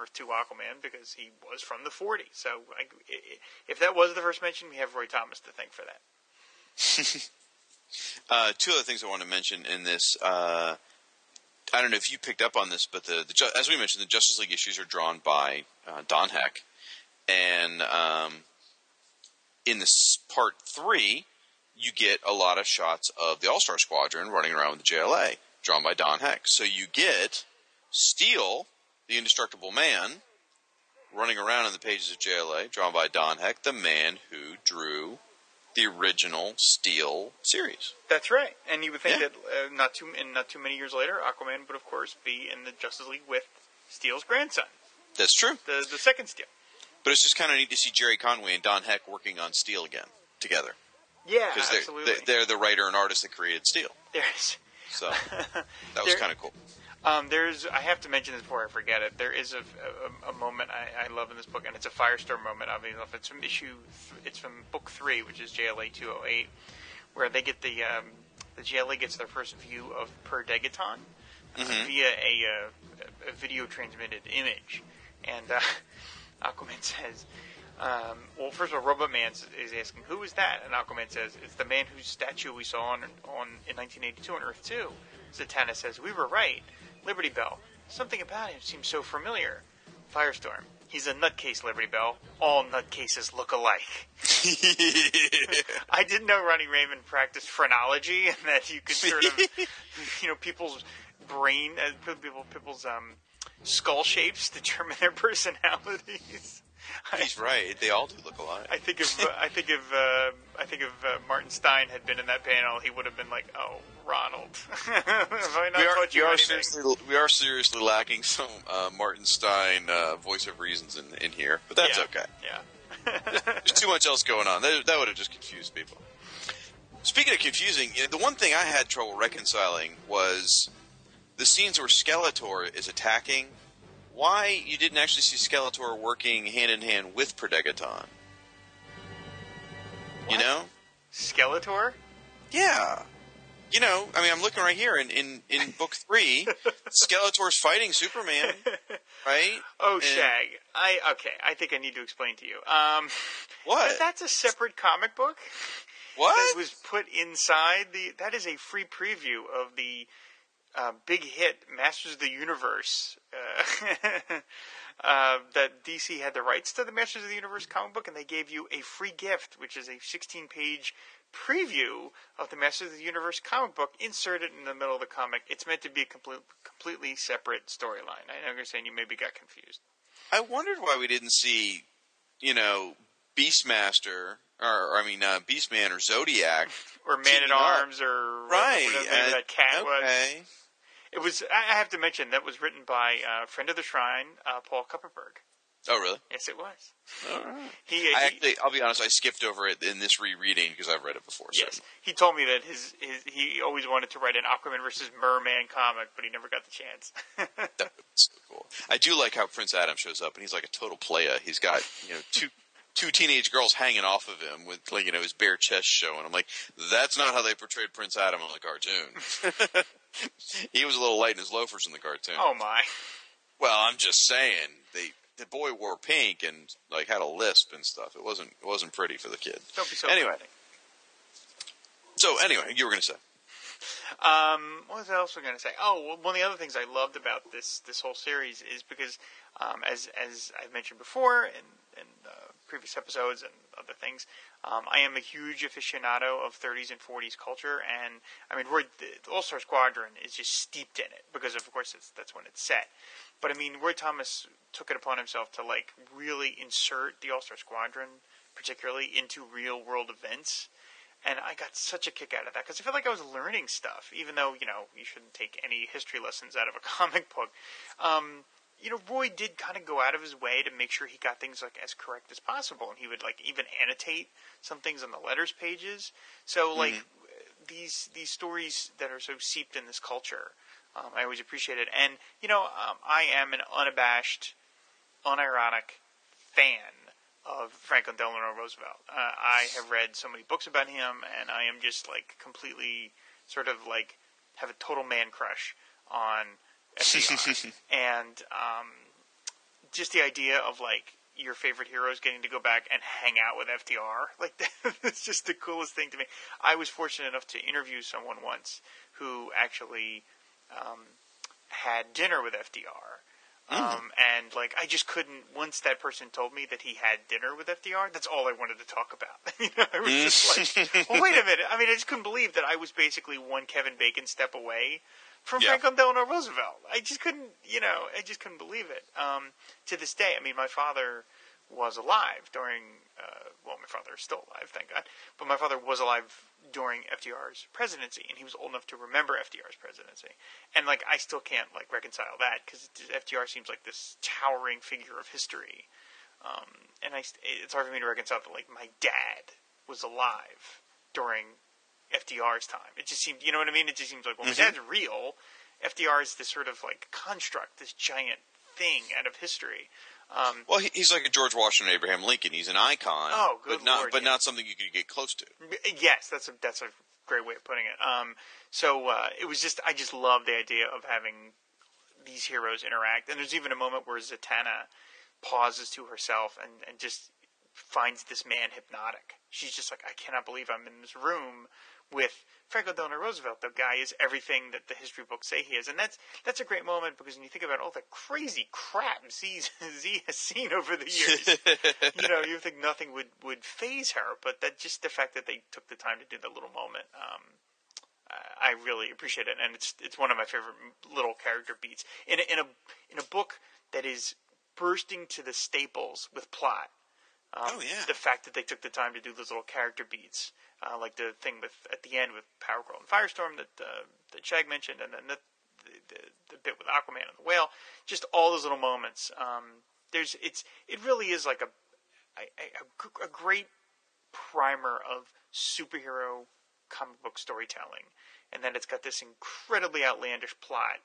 Earth 2 Aquaman, because he was from the 40s. So if that was the first mention, we have Roy Thomas to thank for that. Two other things I want to mention in this. I don't know if you picked up on this, but as we mentioned, the Justice League issues are drawn by Don Heck. And in this part 3, you get a lot of shots of the All-Star Squadron running around with the JLA, drawn by Don Heck. So you get Steel, the Indestructible Man, running around in the pages of JLA, drawn by Don Heck, the man who drew the original Steel series. That's right. And you would think that not too many years later, Aquaman would, of course, be in the Justice League with Steel's grandson. That's true. The second Steel. But it's just kind of neat to see Gerry Conway and Don Heck working on Steel again, together. Yeah, absolutely. Because they're the writer and artist that created Steel. So that was kind of cool. I have to mention this before I forget it. There is a moment I love in this book, and it's a Firestorm moment. I mean, it's from it's from book 3, which is JLA 208, where they get the JLA gets their first view of Per Degaton via a video transmitted image, and Aquaman says, well, first of all, Robot Man is asking, who is that? And Aquaman says, it's the man whose statue we saw in 1982 on Earth 2. Zatanna says, we were right. Liberty Bell, something about him seems so familiar. Firestorm, he's a nutcase, Liberty Bell. All nutcases look alike. I didn't know Ronnie Raymond practiced phrenology, and that you could sort of, people's brain, people's skull shapes determine their personalities. He's right. They all do look alike. I think if Martin Stein had been in that panel, he would have been like, "Oh, Ronald." We are seriously lacking some Martin Stein voice of reasons in here, but that's okay. Yeah, there's too much else going on. That would have just confused people. Speaking of confusing, the one thing I had trouble reconciling was the scenes where Skeletor is attacking. Why you didn't actually see Skeletor working hand-in-hand with Per Degaton? You know? Skeletor? Yeah. I'm looking right here. In book 3, Skeletor's fighting Superman, right? Shag. I think I need to explain to you. What? That's a separate comic book. What? That was put inside that is a free preview of the big hit Masters of the Universe that DC had the rights to the Masters of the Universe comic book, and they gave you a free gift, which is a 16-page preview of the Masters of the Universe comic book inserted in the middle of the comic. It's meant to be a completely separate storyline. I know you're saying you maybe got confused. I wondered why we didn't see, Beastmaster, Beastman or Zodiac. Or Man-at-Arms or whatever that cat was. It was, I have to mention, that was written by a friend of the Shrine, Paul Kuppenberg. Oh, really? Yes, it was. All right. I'll be honest, I skipped over it in this rereading because I've read it before. So. Yes. He told me that he always wanted to write an Aquaman versus Merman comic, but he never got the chance. That was so cool. I do like how Prince Adam shows up, and he's like a total playa. He's got, two teenage girls hanging off of him with, his bare chest showing. I'm like, that's not how they portrayed Prince Adam in the cartoon. He was a little light in his loafers in the cartoon. Oh, my. Well, I'm just saying, the boy wore pink and had a lisp and stuff. It wasn't pretty for the kid. Don't be so funny. So anyway, you were going to say. What else were we going to say? Oh, one of the other things I loved about this whole series is because, as I've mentioned before in previous episodes and other things, I am a huge aficionado of 30s and 40s culture, and the All-Star Squadron is just steeped in it because, of course, that's when it's set. But Roy Thomas took it upon himself to really insert the All-Star Squadron, particularly into real-world events. And I got such a kick out of that because I felt like I was learning stuff, even though, you shouldn't take any history lessons out of a comic book. Roy did kind of go out of his way to make sure he got things as correct as possible. And he would even annotate some things on the letters pages. So these stories that are so seeped in this culture, I always appreciate it. And, I am an unabashed, unironic fan of Franklin Delano Roosevelt. I have read so many books about him, and I am just completely have a total man crush on FDR. And just the idea of your favorite heroes getting to go back and hang out with FDR, that's just the coolest thing to me. I was fortunate enough to interview someone once who actually had dinner with FDR. And I just couldn't, once that person told me that he had dinner with FDR, that's all I wanted to talk about. I was just well, wait a minute. I just couldn't believe that I was basically one Kevin Bacon step away from Franklin Delano Roosevelt. I just couldn't, I just couldn't believe it. To this day, my father was alive during, my father is still alive, thank God, but my father was alive during FDR's presidency, and he was old enough to remember FDR's presidency. And, I still can't, reconcile that, because FDR seems like this towering figure of history. And it's hard for me to reconcile that, my dad was alive during FDR's time. It just seemed, It just seems well, my dad's real. FDR is this sort of, construct, this giant thing out of history. Well, he's like a George Washington, Abraham Lincoln. He's an icon, not something you could get close to. Yes, that's a great way of putting it. So it was just, I just love the idea of having these heroes interact. And there's even a moment where Zatanna pauses to herself and just finds this man hypnotic. She's just like, I cannot believe I'm in this room with Franklin Delano Roosevelt. The guy is everything that the history books say he is. And that's a great moment because when you think about all the crazy crap Z has seen over the years, you think nothing would faze her. But that just the fact that they took the time to do that little moment, I really appreciate it. And it's one of my favorite little character beats. In a book that is bursting to the staples with plot, the fact that they took the time to do those little character beats, like the thing at the end with Power Girl and Firestorm that Shag mentioned, and then the bit with Aquaman and the whale, just all those little moments. It really is like a great primer of superhero comic book storytelling, and then it's got this incredibly outlandish plot,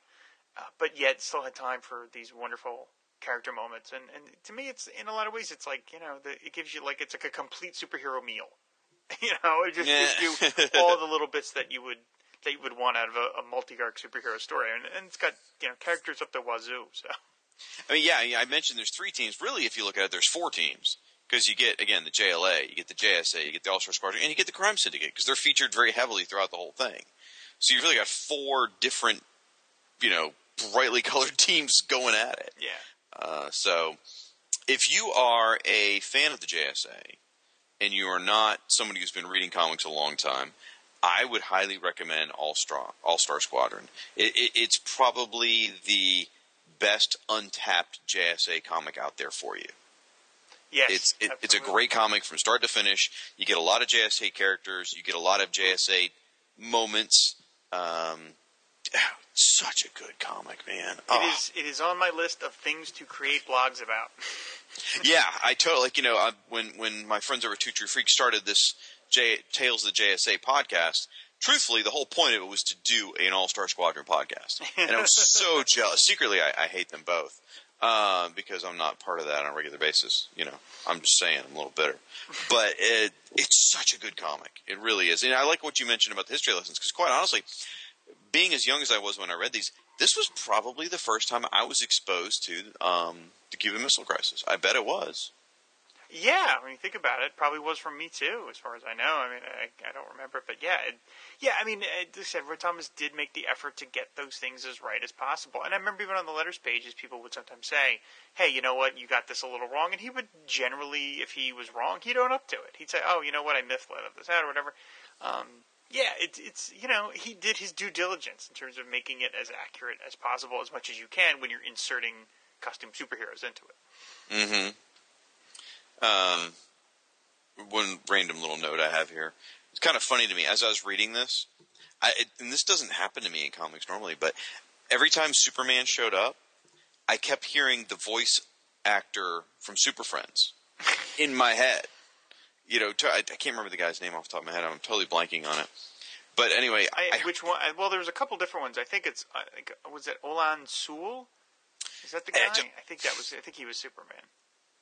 but yet still had time for these wonderful character moments, and to me, it's in a lot of ways, it's it gives you it's like a complete superhero meal. It just gives you all the little bits that you would want out of a multi-arc superhero story, and it's got characters up the wazoo. So, I mentioned there's three teams. Really, if you look at it, there's four teams because you get again the JLA, you get the JSA, you get the All-Star Squadron, and you get the Crime Syndicate because they're featured very heavily throughout the whole thing. So you've really got four different brightly colored teams going at it. Yeah. So if you are a fan of the JSA and you are not somebody who's been reading comics a long time, I would highly recommend All-Star Squadron. It's probably the best untapped JSA comic out there for you. Yes, it's a great comic from start to finish. You get a lot of JSA characters. You get a lot of JSA moments. Such a good comic, man. It is on my list of things to create blogs about. Yeah, I totally, when my friends over at Two True Freaks started this Tales of the JSA podcast, truthfully, the whole point of it was to do an All-Star Squadron podcast. And I was so jealous. Secretly, I hate them both. Because I'm not part of that on a regular basis, I'm just saying, I'm a little bitter, but it's such a good comic. It really is. And I like what you mentioned about the history lessons, because quite honestly, being as young as I was when I read these, this was probably the first time I was exposed to the Cuban Missile Crisis. I bet it was. Yeah, when you think about it, it probably was from me too, as far as I know. I mean, I don't remember it, but like I said, Roy Thomas did make the effort to get those things as right as possible. And I remember even on the letters pages, people would sometimes say, hey, you know what, you got this a little wrong. And he would generally, if he was wrong, he'd own up to it. He'd say, oh, you know what, I misled this out or whatever. He did his due diligence in terms of making it as accurate as possible, as much as you can when you're inserting costume superheroes into it. Mm-hmm. One random little note I have here. It's kind of funny to me. As I was reading this, and this doesn't happen to me in comics normally, but every time Superman showed up, I kept hearing the voice actor from Super Friends in my head. I can't remember the guy's name off the top of my head. I'm totally blanking on it. But anyway. Which one? Well, there was a couple different ones. I think it's was it Olan Sewell? Is that the guy? I think he was Superman.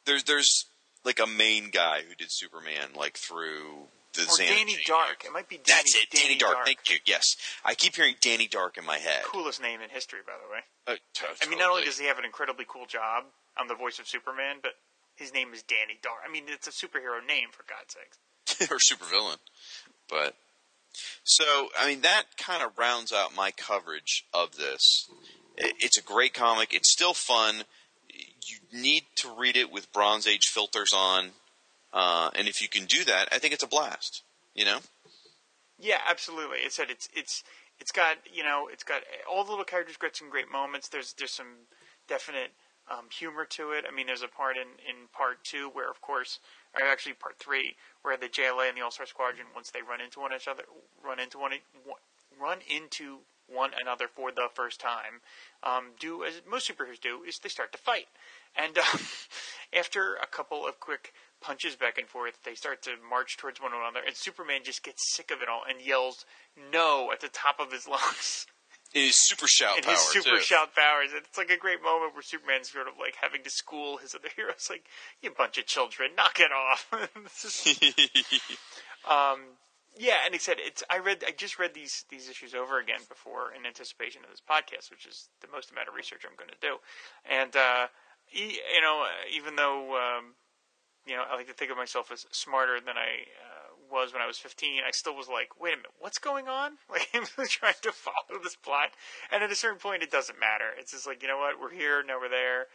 There's like a main guy who did Superman, like through the Xanadu. Danny Dark. It might be Danny Dark. That's it, Danny Dark. Thank you, yes. I keep hearing Danny Dark in my head. Coolest name in history, by the way. Totally. I mean, not only does he have an incredibly cool job on the voice of Superman, but his name is Danny Dark. I mean, it's a superhero name, for God's sakes. Or supervillain. But, so, I mean, that kind of rounds out my coverage of this. It's a great comic. It's still fun. You need to read it with Bronze Age filters on, and if you can do that, I think it's a blast. Yeah, absolutely. It said it's got it's got all the little characters, got some great moments. There's some definite humor to it. I mean, there's a part in part two where, of course, or actually part three, where the JLA and the All Star Squadron, once they run into one another for the first time, do as most superheroes do, is they start to fight. And after a couple of quick punches back and forth, they start to march towards one another, and Superman just gets sick of it all and yells "no" at the top of his lungs. His super shout powers. And it's like a great moment where Superman's sort of like having to school his other heroes, like, you bunch of children, knock it off. Yeah, and except I just read these issues over again before in anticipation of this podcast, which is the most amount of research I'm going to do. And even though I like to think of myself as smarter than I was when I was 15, I still was like, wait a minute, what's going on? Like, I'm trying to follow this plot, and at a certain point, it doesn't matter. It's just like, you know what, we're here, now we're there.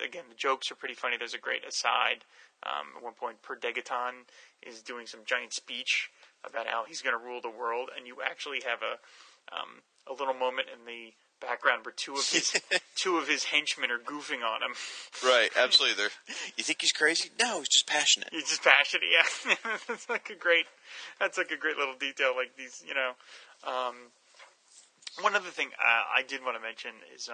Again, the jokes are pretty funny. There's a great aside. At one point, Per Degaton is doing some giant speech about how he's going to rule the world, and you actually have a little moment in the background where two of his henchmen are goofing on him. Right, absolutely. You think he's crazy? No, he's just passionate. He's just passionate. Yeah, that's like a great little detail. Like these, one other thing I did want to mention is.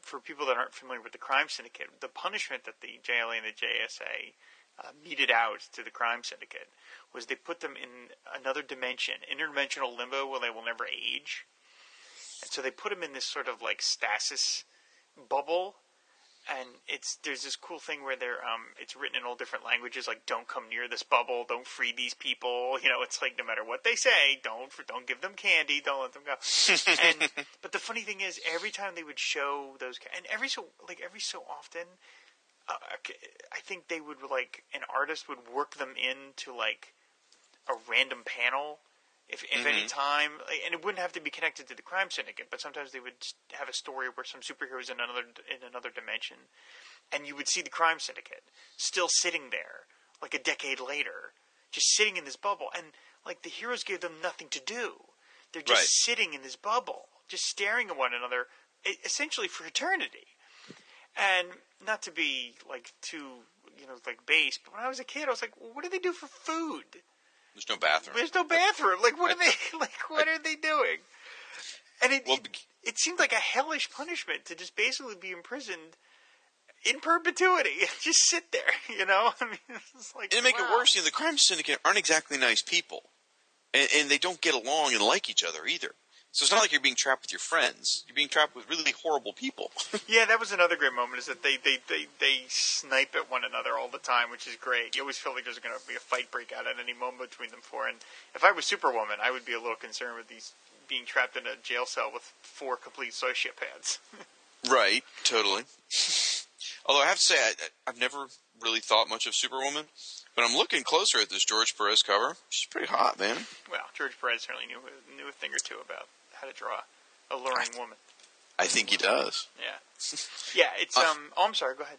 For people that aren't familiar with the Crime Syndicate, the punishment that the JLA and the JSA meted out to the Crime Syndicate was they put them in another dimension, interdimensional limbo, where they will never age. And so they put them in this sort of like stasis bubble, and there's this cool thing where they're it's written in all different languages, like, don't come near this bubble, don't free these people. It's like, no matter what they say, don't give them candy, don't let them go. But the funny thing is, every time they would show those, and every so often, I think they would, like, an artist would work them into like a random panel If any time, and it wouldn't have to be connected to the Crime Syndicate, but sometimes they would just have a story where some superhero's in another dimension, and you would see the Crime Syndicate still sitting there, like a decade later, just sitting in this bubble, and like the heroes gave them nothing to do. They're just sitting in this bubble, just staring at one another, essentially for eternity. And not to be like too, like base, but when I was a kid, I was like, well, what do they do for food? There's no bathroom. Like, what are they doing? And it seemed like a hellish punishment to just basically be imprisoned in perpetuity and just sit there, I mean, it's like, and to make it worse, the Crime Syndicate aren't exactly nice people, and they don't get along and like each other either. So it's not like you're being trapped with your friends. You're being trapped with really horrible people. Yeah, that was another great moment, is that they snipe at one another all the time, which is great. You always feel like there's going to be a fight break out at any moment between them four. And if I was Superwoman, I would be a little concerned with these being trapped in a jail cell with four complete sociopaths. Right, totally. Although I have to say, I've never really thought much of Superwoman. But I'm looking closer at this George Perez cover. She's pretty hot, man. Well, George Perez certainly knew a thing or two about how to draw a alluring woman. I think he does. Yeah. Yeah, it's... oh, I'm sorry. Go ahead.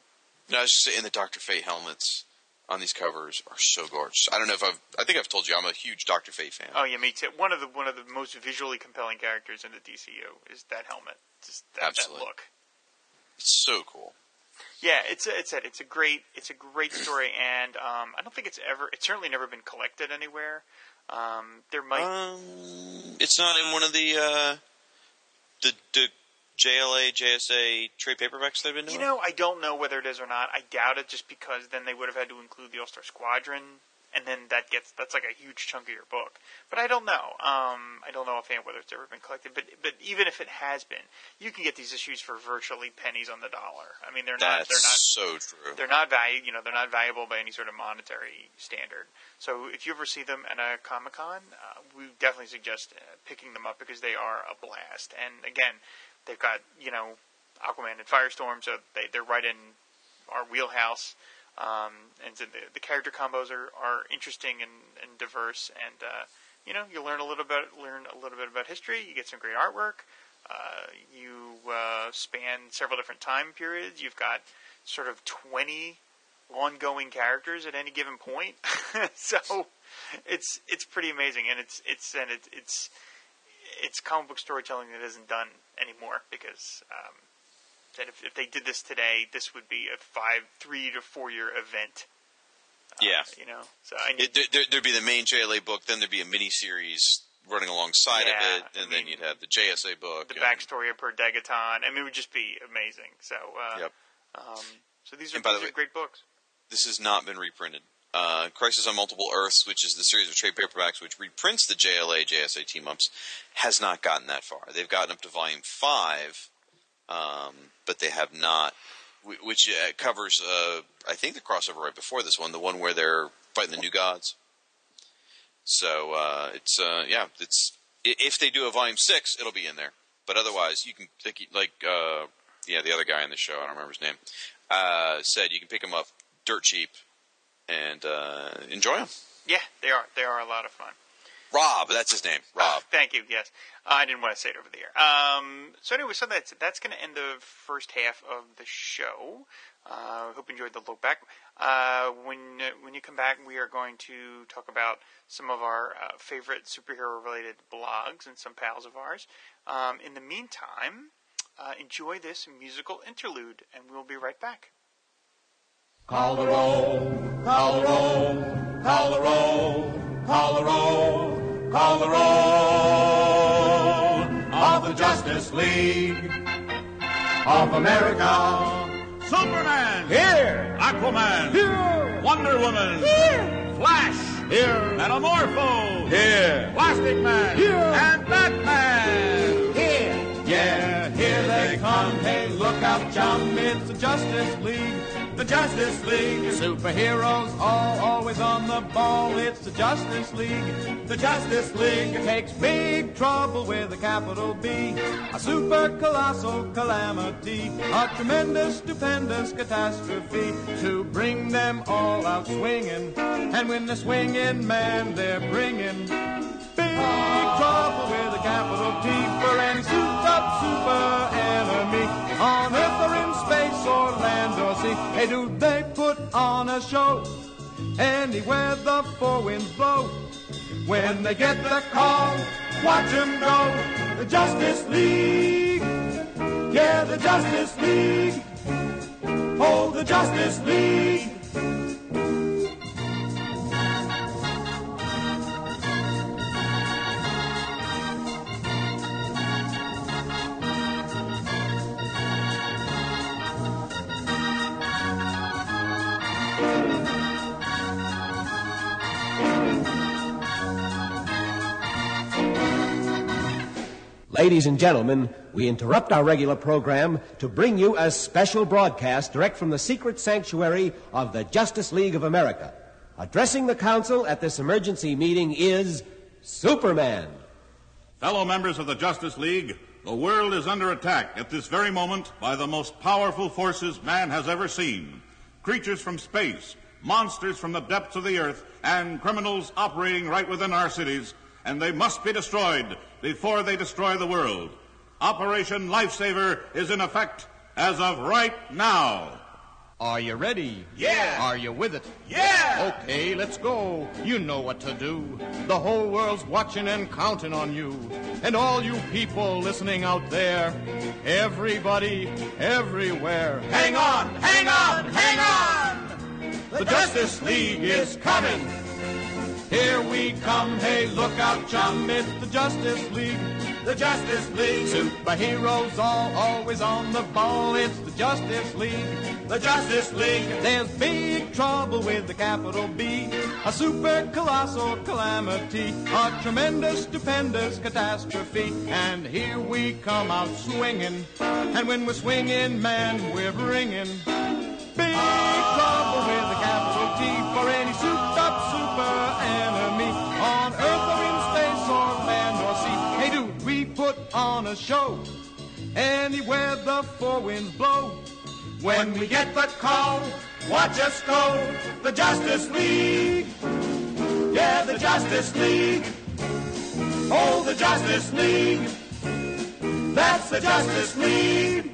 No, I was just saying the Doctor Fate helmets on these covers are so gorgeous. I don't know if I think I've told you I'm a huge Doctor Fate fan. Oh, yeah, me too. One of the most visually compelling characters in the DCU is that helmet. Just that look. It's so cool. Yeah, it's a great story, and I don't think it's certainly never been collected anywhere. There might it's not in one of the JLA, JSA trade paperbacks they've been doing. I don't know whether it is or not. I doubt it, just because then they would have had to include the All-Star Squadron, and then that's like a huge chunk of your book. But I don't know. I don't know offhand whether it's ever been collected. But even if it has been, you can get these issues for virtually pennies on the dollar. I mean, they're not so true. They're not valued. They're not valuable by any sort of monetary standard. So if you ever see them at a Comic-Con, we definitely suggest picking them up, because they are a blast. And again, they've got Aquaman and Firestorm, so they're right in our wheelhouse. And so the character combos are interesting and diverse, and you learn a little bit about history. You get some great artwork. You span several different time periods. You've got sort of 20 ongoing characters at any given point. So it's pretty amazing, and it's comic book storytelling that isn't done anymore, because. That if they did this today, this would be a 3 to 4 year event. So there'd be the main JLA book, then there'd be a mini series running alongside of it, and then you'd have the JSA book, the backstory of Per Degaton. I mean, it would just be amazing. So, so these are great books. This has not been reprinted. Crisis on Multiple Earths, which is the series of trade paperbacks which reprints the JLA JSA team ups, has not gotten that far. They've gotten up to volume 5. But they have not, which covers, I think, the crossover right before this one, the one where they're fighting the New Gods. So if they do a volume 6, it'll be in there. But otherwise, you can the other guy in the show, I don't remember his name, said you can pick them up dirt cheap and enjoy them. Yeah, they are a lot of fun. Rob, that's his name. Rob. Thank you. Yes, I didn't want to say it over the air. So anyway, so that's going to end the first half of the show. I hope you enjoyed the look back. When you come back, we are going to talk about some of our favorite superhero-related blogs and some pals of ours. In the meantime, enjoy this musical interlude, and we'll be right back. Call the roll. Call the roll. Call the roll. Call the roll. Call the roll of the Justice League of America. Superman! Here! Aquaman! Here! Wonder Woman! Here! Flash! Here! Metamorpho! Here! Plastic Man! Here! And Batman! Here! Yeah, here they come. Hey, look out, chum, it's the Justice League. The Justice League. Superheroes all always on the ball. It's the Justice League. The Justice League takes big trouble with a capital B. A super colossal calamity. A tremendous, stupendous catastrophe. To bring them all out swinging. And when they're swinging, man, they're bringing big big trouble with a capital T for any souped up super enemy on Earth or in space or land or sea. Hey, do they put on a show anywhere the four winds blow? When they get the call, watch them go. The Justice League, yeah, the Justice League, oh, the Justice League. Ladies and gentlemen, we interrupt our regular program to bring you a special broadcast direct from the secret sanctuary of the Justice League of America. Addressing the council at this emergency meeting is Superman. Fellow members of the Justice League, the world is under attack at this very moment by the most powerful forces man has ever seen. Creatures from space, monsters from the depths of the earth, and criminals operating right within our cities, and they must be destroyed before they destroy the world. Operation Lifesaver is in effect as of right now. Are you ready? Yeah. Are you with it? Yeah. Okay, let's go. You know what to do. The whole world's watching and counting on you. And all you people listening out there, everybody, everywhere. Hang on, hang on, hang on! The Justice League is coming. Here we come, hey, look out, chum, it's the Justice League, the Justice League. Superheroes all always on the ball, it's the Justice League, the Justice League. There's big trouble with the capital B, a super colossal calamity, a tremendous, stupendous catastrophe. And here we come out swinging, and when we're swinging, man, we're bringing big trouble with the capital T for any souped up super enemy on Earth or in space or land or sea. Hey, do we put on a show anywhere the four winds blow? When we get the call, watch us go. The Justice League, yeah, the Justice League, oh, the Justice League, that's the Justice League.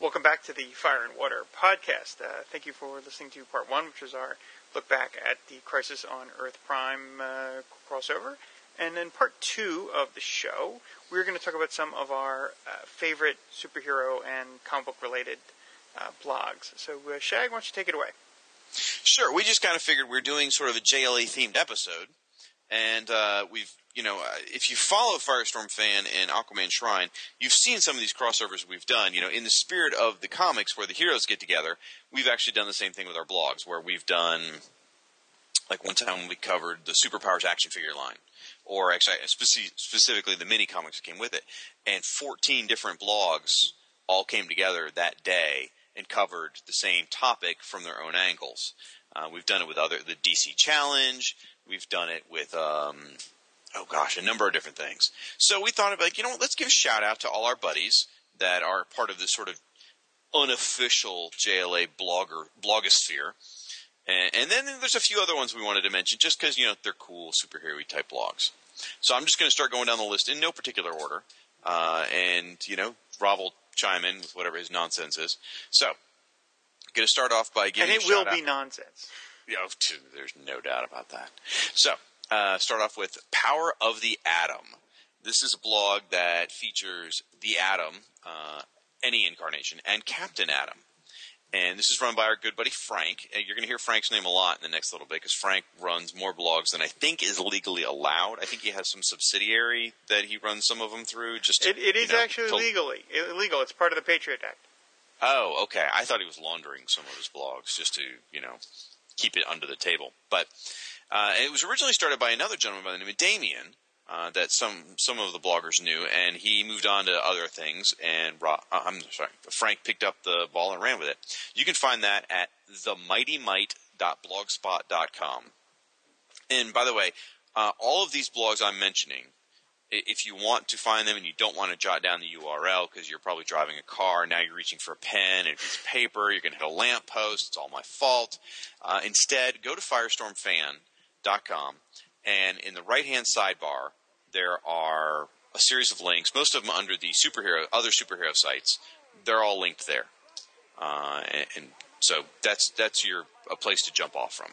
Welcome back to the Fire and Water podcast. Thank you for listening to part one, which was our look back at the Crisis on Earth Prime crossover. And then part two of the show, we're going to talk about some of our favorite superhero and comic book related blogs. So, Shag, why don't you take it away? Sure. We just kind of figured we're doing sort of a JLA themed episode. And we've, you know, if you follow Firestorm Fan and Aquaman Shrine, you've seen some of these crossovers we've done. You know, in the spirit of the comics where the heroes get together, we've actually done the same thing with our blogs, where we've done, like one time we covered the Superpowers action figure line, or actually specifically the mini comics that came with it. And 14 different blogs all came together that day and covered the same topic from their own angles. We've done it with the DC Challenge. We've done it with, a number of different things. So we thought, you know what, let's give a shout-out to all our buddies that are part of this sort of unofficial JLA blogosphere. And then there's a few other ones we wanted to mention just because, you know, they're cool, superhero-type blogs. So I'm just going to start going down the list in no particular order. And, you know, Rob will chime in with whatever his nonsense is. So I'm going to start off by giving a shout-out. And it will be nonsense. You know, there's no doubt about that. So, start off with Power of the Atom. This is a blog that features the Atom, any incarnation, and Captain Atom. And this is run by our good buddy Frank. And you're going to hear Frank's name a lot in the next little bit because Frank runs more blogs than I think is legally allowed. I think he has some subsidiary that he runs some of them through. It is actually illegal. It's part of the Patriot Act. Oh, okay. I thought he was laundering some of his blogs just to, you know, keep it under the table. But it was originally started by another gentleman by the name of Damien that some of the bloggers knew, and he moved on to other things, and Frank picked up the ball and ran with it. You can find that at themightymite.blogspot.com. And by the way, all of these blogs I'm mentioning, if you want to find them and you don't want to jot down the URL because you're probably driving a car, now you're reaching for a pen and a piece of paper, you're going to hit a lamppost, it's all my fault. Instead, go to Firestormfan.com, and in the right-hand sidebar, there are a series of links, most of them under the other superhero sites. They're all linked there. And so that's a place to jump off from.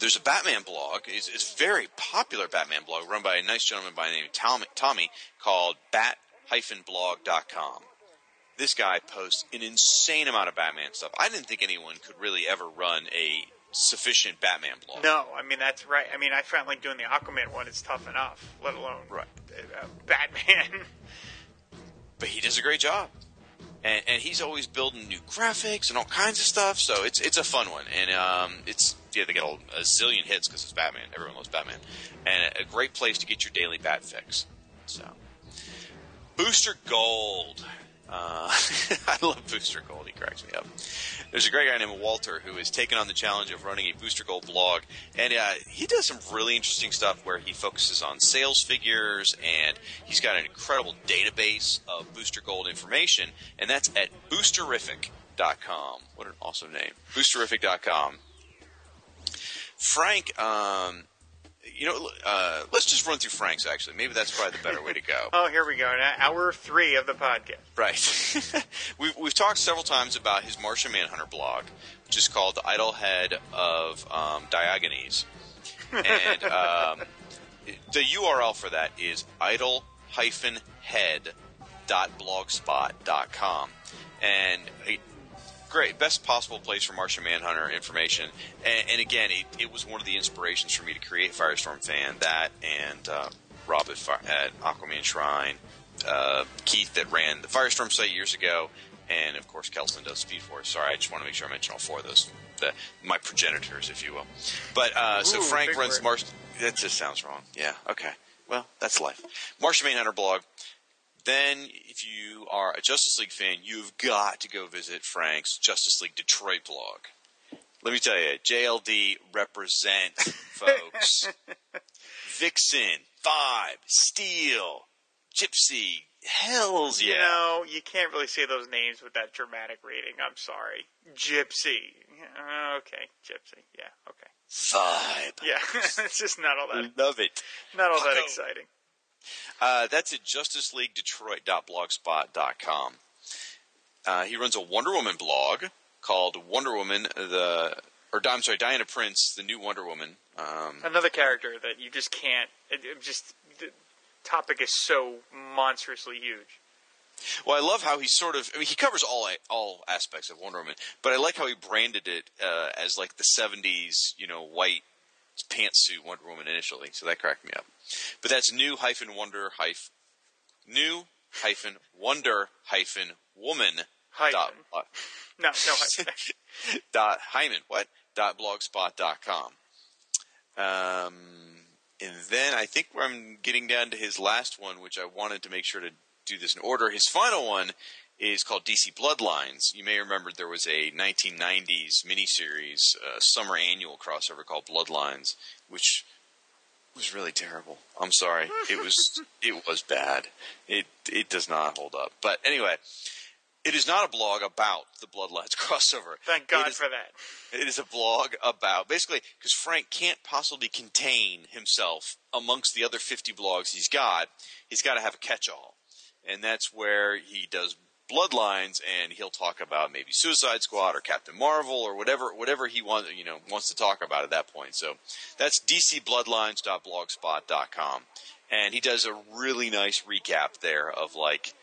There's a Batman blog. It's a very popular Batman blog run by a nice gentleman by the name of Tommy called bat-blog.com. This guy posts an insane amount of Batman stuff. I didn't think anyone could really ever run a sufficient Batman blog. No, I mean, that's right. I mean, I found like doing the Aquaman one is tough enough, let alone Batman. But he does a great job. And he's always building new graphics and all kinds of stuff, so it's a fun one. And they get a zillion hits because it's Batman. Everyone loves Batman. And a great place to get your daily bat fix. So, Booster Gold. I love Booster Gold. He cracks me up. There's a great guy named Walter who has taken on the challenge of running a Booster Gold blog. And he does some really interesting stuff where he focuses on sales figures, and he's got an incredible database of Booster Gold information, and that's at boosterific.com. What an awesome name. Boosterific.com. Frank, let's just run through Frank's, actually. Maybe that's probably the better way to go. Oh, here we go. Now, hour 3 of the podcast. Right. We've talked several times about his Martian Manhunter blog, which is called The Idle Head of Diogenes. And the URL for that is idle-head.blogspot.com. And great, best possible place for Martian Manhunter information. And again, it was one of the inspirations for me to create Firestorm Fan, that and Rob at Aquaman Shrine, Keith that ran the Firestorm site years ago, and of course Kelson does Speed Force. Sorry, I just want to make sure I mention all four of those, my progenitors, if you will. But so Frank runs Martian. That just sounds wrong. Yeah, okay. Well, that's life. Martian Manhunter blog. Then, if you are a Justice League fan, you've got to go visit Frank's Justice League Detroit blog. Let me tell you, JLD represent, folks. Vixen, Vibe, Steel, Gypsy, hells yeah. You know, you can't really say those names with that dramatic rating, I'm sorry. Gypsy. Okay, Gypsy, yeah, okay. Vibe. Yeah, it's just not all that... Love it. Not all that exciting. That's at justiceleaguedetroit.blogspot.com. He runs a Wonder Woman blog called Wonder Woman, Diana Prince, the new Wonder Woman. Another character that you just can't, the topic is so monstrously huge. Well, I love how he he covers all aspects of Wonder Woman, but I like how he branded it as like the 70s, white pantsuit Wonder Woman initially, so that cracked me up. But that's new-wonder-woman.blogspot.com. And then I think I'm getting down to his last one, which I wanted to make sure to do this in order. His final one is called DC Bloodlines. You may remember there was a 1990s miniseries, summer annual crossover called Bloodlines, which was really terrible. I'm sorry. It was bad. It does not hold up. But anyway, it is not a blog about the Bloodlines crossover. Thank God for that. It is a blog about, basically, because Frank can't possibly contain himself amongst the other 50 blogs he's got. He's got to have a catch-all. And that's where he does Bloodlines, and he'll talk about maybe Suicide Squad or Captain Marvel or whatever he wants to talk about at that point. So that's dcbloodlines.blogspot.com, and he does a really nice recap there of, like,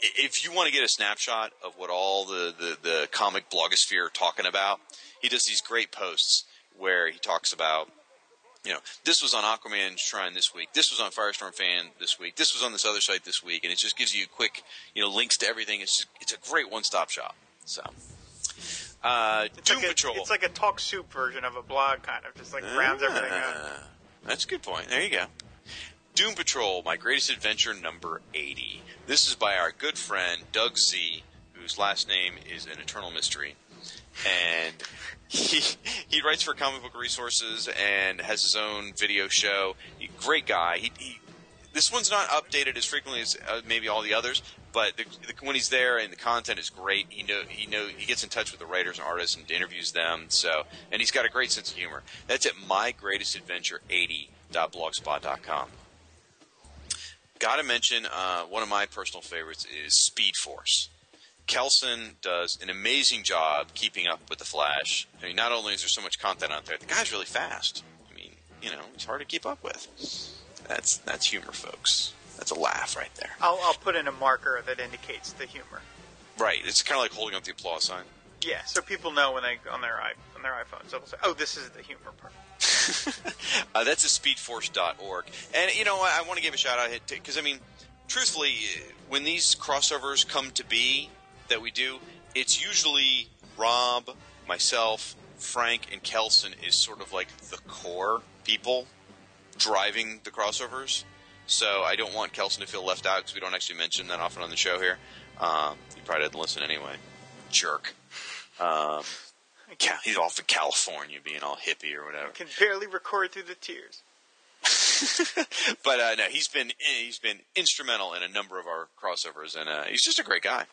if you want to get a snapshot of what all the comic blogosphere are talking about, he does these great posts where he talks about, this was on Aquaman Shrine this week, this was on Firestorm Fan this week, this was on this other site this week, and it just gives you quick, links to everything. It's a great one-stop shop. So, Doom Patrol. It's like a Talk Soup version of a blog, kind of, just like rounds everything up. That's a good point. There you go. Doom Patrol, My Greatest Adventure, number 80. This is by our good friend, Doug Z, whose last name is an eternal mystery. and he writes for Comic Book Resources and has his own video show. Great guy. This one's not updated as frequently as maybe all the others, but when he's there and the content is great, he gets in touch with the writers and artists and interviews them. So, and he's got a great sense of humor. That's at mygreatestadventure80.blogspot.com. Gotta mention one of my personal favorites is Speed Force. Kelson does an amazing job keeping up with the Flash. I mean, not only is there so much content out there, the guy's really fast. I mean, it's hard to keep up with. That's humor, folks. That's a laugh right there. I'll put in a marker that indicates the humor. Right. It's kind of like holding up the applause sign. Yeah, so people know when they on their iPhones, they'll say, "Oh, this is the humor part." That's at speedforce.org. And, I want to give a shout-out because, truthfully, when these crossovers come to be that we do, it's usually Rob, myself, Frank, and Kelson is sort of like the core people driving the crossovers. So I don't want Kelson to feel left out because we don't actually mention that often on the show here. He probably didn't listen anyway. Jerk. He's off to California being all hippie or whatever. I can barely record through the tears. But no, he's been instrumental in a number of our crossovers, and he's just a great guy.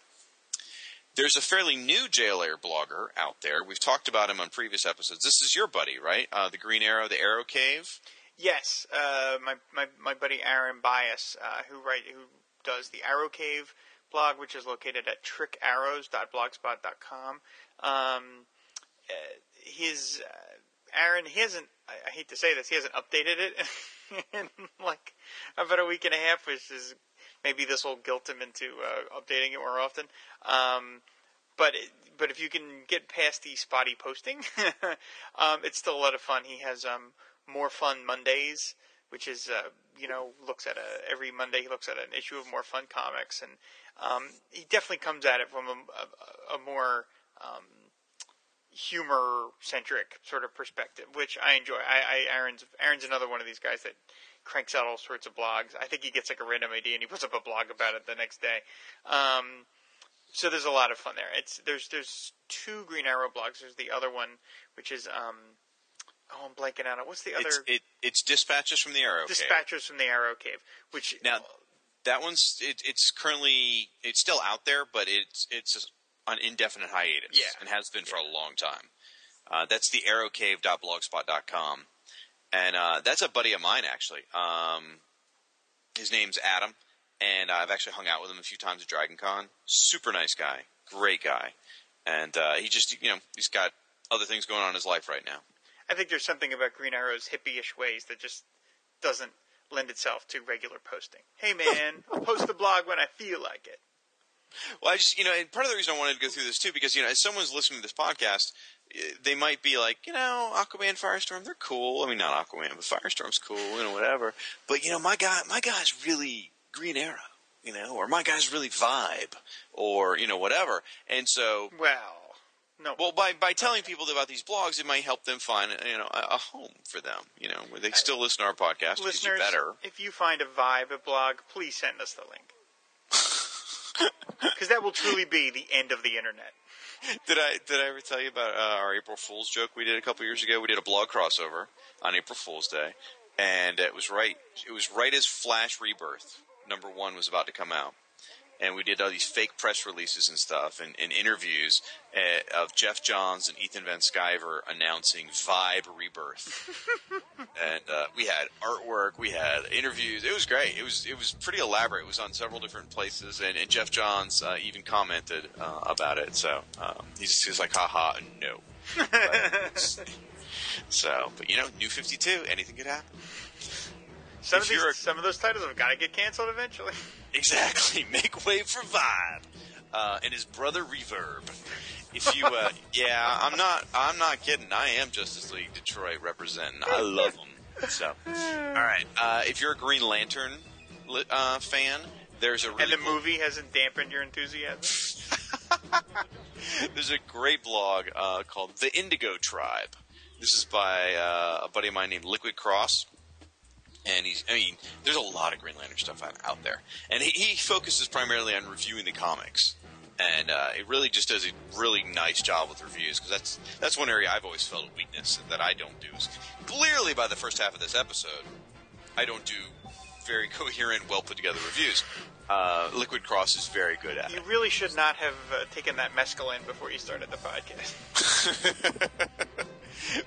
There's a fairly new JLA blogger out there. We've talked about him on previous episodes. This is your buddy, right? The Green Arrow, the Arrow Cave? Yes. My buddy Aaron Bias, who does the Arrow Cave blog, which is located at trickarrows.blogspot.com. Aaron, he hasn't, I hate to say this, he hasn't updated it in like about a week and a half, which is, maybe this will guilt him into updating it more often. But if you can get past the spotty posting, it's still a lot of fun. He has More Fun Mondays, which is, looks at every Monday he looks at an issue of More Fun Comics. And he definitely comes at it from a more... humor-centric sort of perspective, which I enjoy. Aaron's another one of these guys that cranks out all sorts of blogs. I think he gets like a random idea and he puts up a blog about it the next day. So there's a lot of fun there. There's two Green Arrow blogs. There's the other one, which is I'm blanking out on what's the other. It's Dispatches from the Arrow. Dispatches from the Arrow Cave, which now that one's it's still out there, but it's on indefinite hiatus, and has been for a long time. That's the arrowcave.blogspot.com. And that's a buddy of mine, actually. His name's Adam, and I've actually hung out with him a few times at Dragon Con. Super nice guy. Great guy. And he just, he's got other things going on in his life right now. I think there's something about Green Arrow's hippie-ish ways that just doesn't lend itself to regular posting. Hey, man, I'll post the blog when I feel like it. Well, I just, and part of the reason I wanted to go through this, too, because, as someone's listening to this podcast, they might be like, Aquaman, Firestorm, they're cool. I mean, not Aquaman, but Firestorm's cool, whatever. But, my guy's really Green Arrow, or my guy's really Vibe, or, whatever. And so... Well, no. Well, by telling people about these blogs, it might help them find, a home for them, where they still listen to our podcast. Listeners, if you find a Vibe, a blog, please send us the link. Because that will truly be the end of the internet. Did I ever tell you about our April Fool's joke we did a couple years ago? We did a blog crossover on April Fool's Day, and it was right as Flash Rebirth #1 was about to come out, and we did all these fake press releases and stuff and interviews of Jeff Johns and Ethan Van Sciver announcing Vibe Rebirth, and we had artwork, we had interviews. It was great. It was pretty elaborate. It was on several different places, and Jeff Johns even commented about it. So he's like, haha, no. But New 52, anything could happen. Some of those titles have got to get canceled eventually. Exactly. Make way for Vibe and his brother Reverb. If you, I'm not kidding. I am Justice League Detroit representing. I love them. So, all right. If you're a Green Lantern fan, there's a really and the cool movie hasn't dampened your enthusiasm. There's a great blog called The Indigo Tribe. This is by a buddy of mine named Liquid Cross. And there's a lot of Green Lantern stuff out there. And he focuses primarily on reviewing the comics. And it really just does a really nice job with reviews, because that's one area I've always felt a weakness that I don't do. Clearly, by the first half of this episode, I don't do very coherent, well-put-together reviews. Liquid Cross is very good at it. You really should not have taken that mescaline before you started the podcast.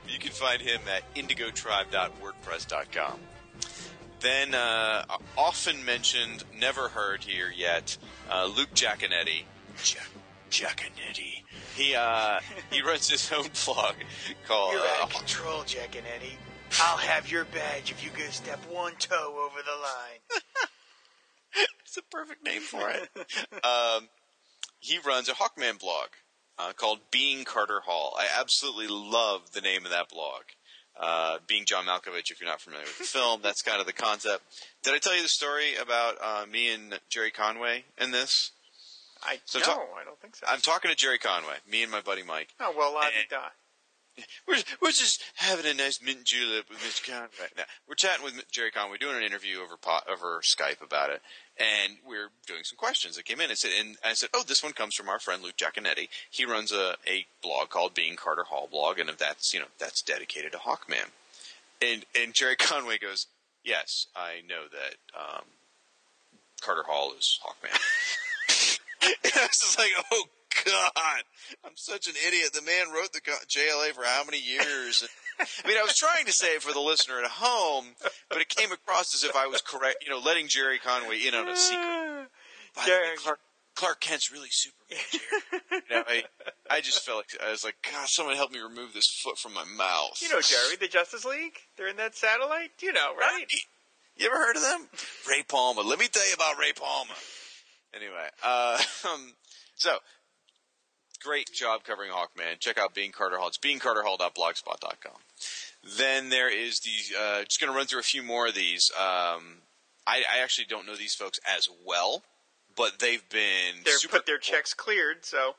You can find him at indigotribe.wordpress.com. Then, often mentioned, never heard here yet, Luke Giaconetti. Giaconetti. He runs his own blog called... You're out of control, Giaconetti. I'll have your badge if you go step one toe over the line. It's a perfect name for it. He runs a Hawkman blog called Being Carter Hall. I absolutely love the name of that blog. Being John Malkovich, if you're not familiar with the film, that's kind of the concept. Did I tell you the story about me and Gerry Conway in this? I don't think so. I'm talking to Gerry Conway, me and my buddy Mike. Oh, well, la-di-da. We're just having a nice mint julep with Mr. Conway. Now, we're chatting with Gerry Conway, doing an interview over Skype about it, and we're doing some questions that came in. And I said, oh, this one comes from our friend Luke Giaconetti. He runs a blog called Being Carter Hall Blog, and that's dedicated to Hawkman. And Gerry Conway goes, yes, I know that Carter Hall is Hawkman. And I was just like, oh, God, I'm such an idiot. The man wrote the JLA for how many years? I mean, I was trying to say it for the listener at home, but it came across as if I was correct, letting Gerry Conway in on a secret. By the way, Clark Kent's really Superman, Jerry. I just felt like, I was like, gosh, someone help me remove this foot from my mouth. Jerry, the Justice League, they're in that satellite, right? You ever heard of them? Ray Palmer. Let me tell you about Ray Palmer. Anyway, so... great job covering Hawkman. Check out Being Carter Hall. It's beingcarterhall.blogspot.com. Then there is the just going to run through a few more of these. I actually don't know these folks as well, but they've been super cool. Their checks cleared, so...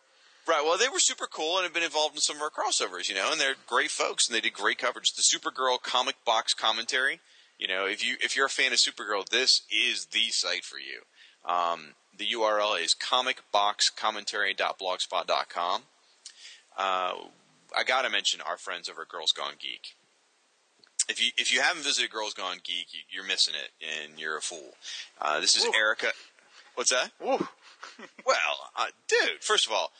Right, well, they were super cool and have been involved in some of our crossovers, and they're great folks, and they did great coverage. The Supergirl comic box commentary. If you're a fan of Supergirl, this is the site for you. The URL is comicboxcommentary.blogspot.com. I got to mention our friends over at Girls Gone Geek. If you haven't visited Girls Gone Geek, you're missing it, and you're a fool. This is Ooh. Erica. What's that? Ooh. Well, dude, first of all,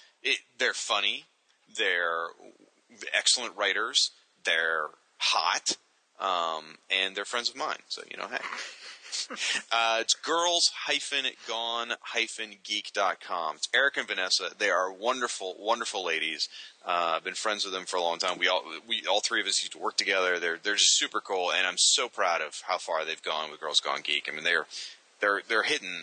they're funny. They're excellent writers. They're hot. And they're friends of mine. So, hey. It's girls-gone-geek.com. It's Eric and Vanessa. They are wonderful, wonderful ladies. I've been friends with them for a long time. We all three of us used to work together. They're just super cool, and I'm so proud of how far they've gone with Girls Gone Geek. I mean, they're hitting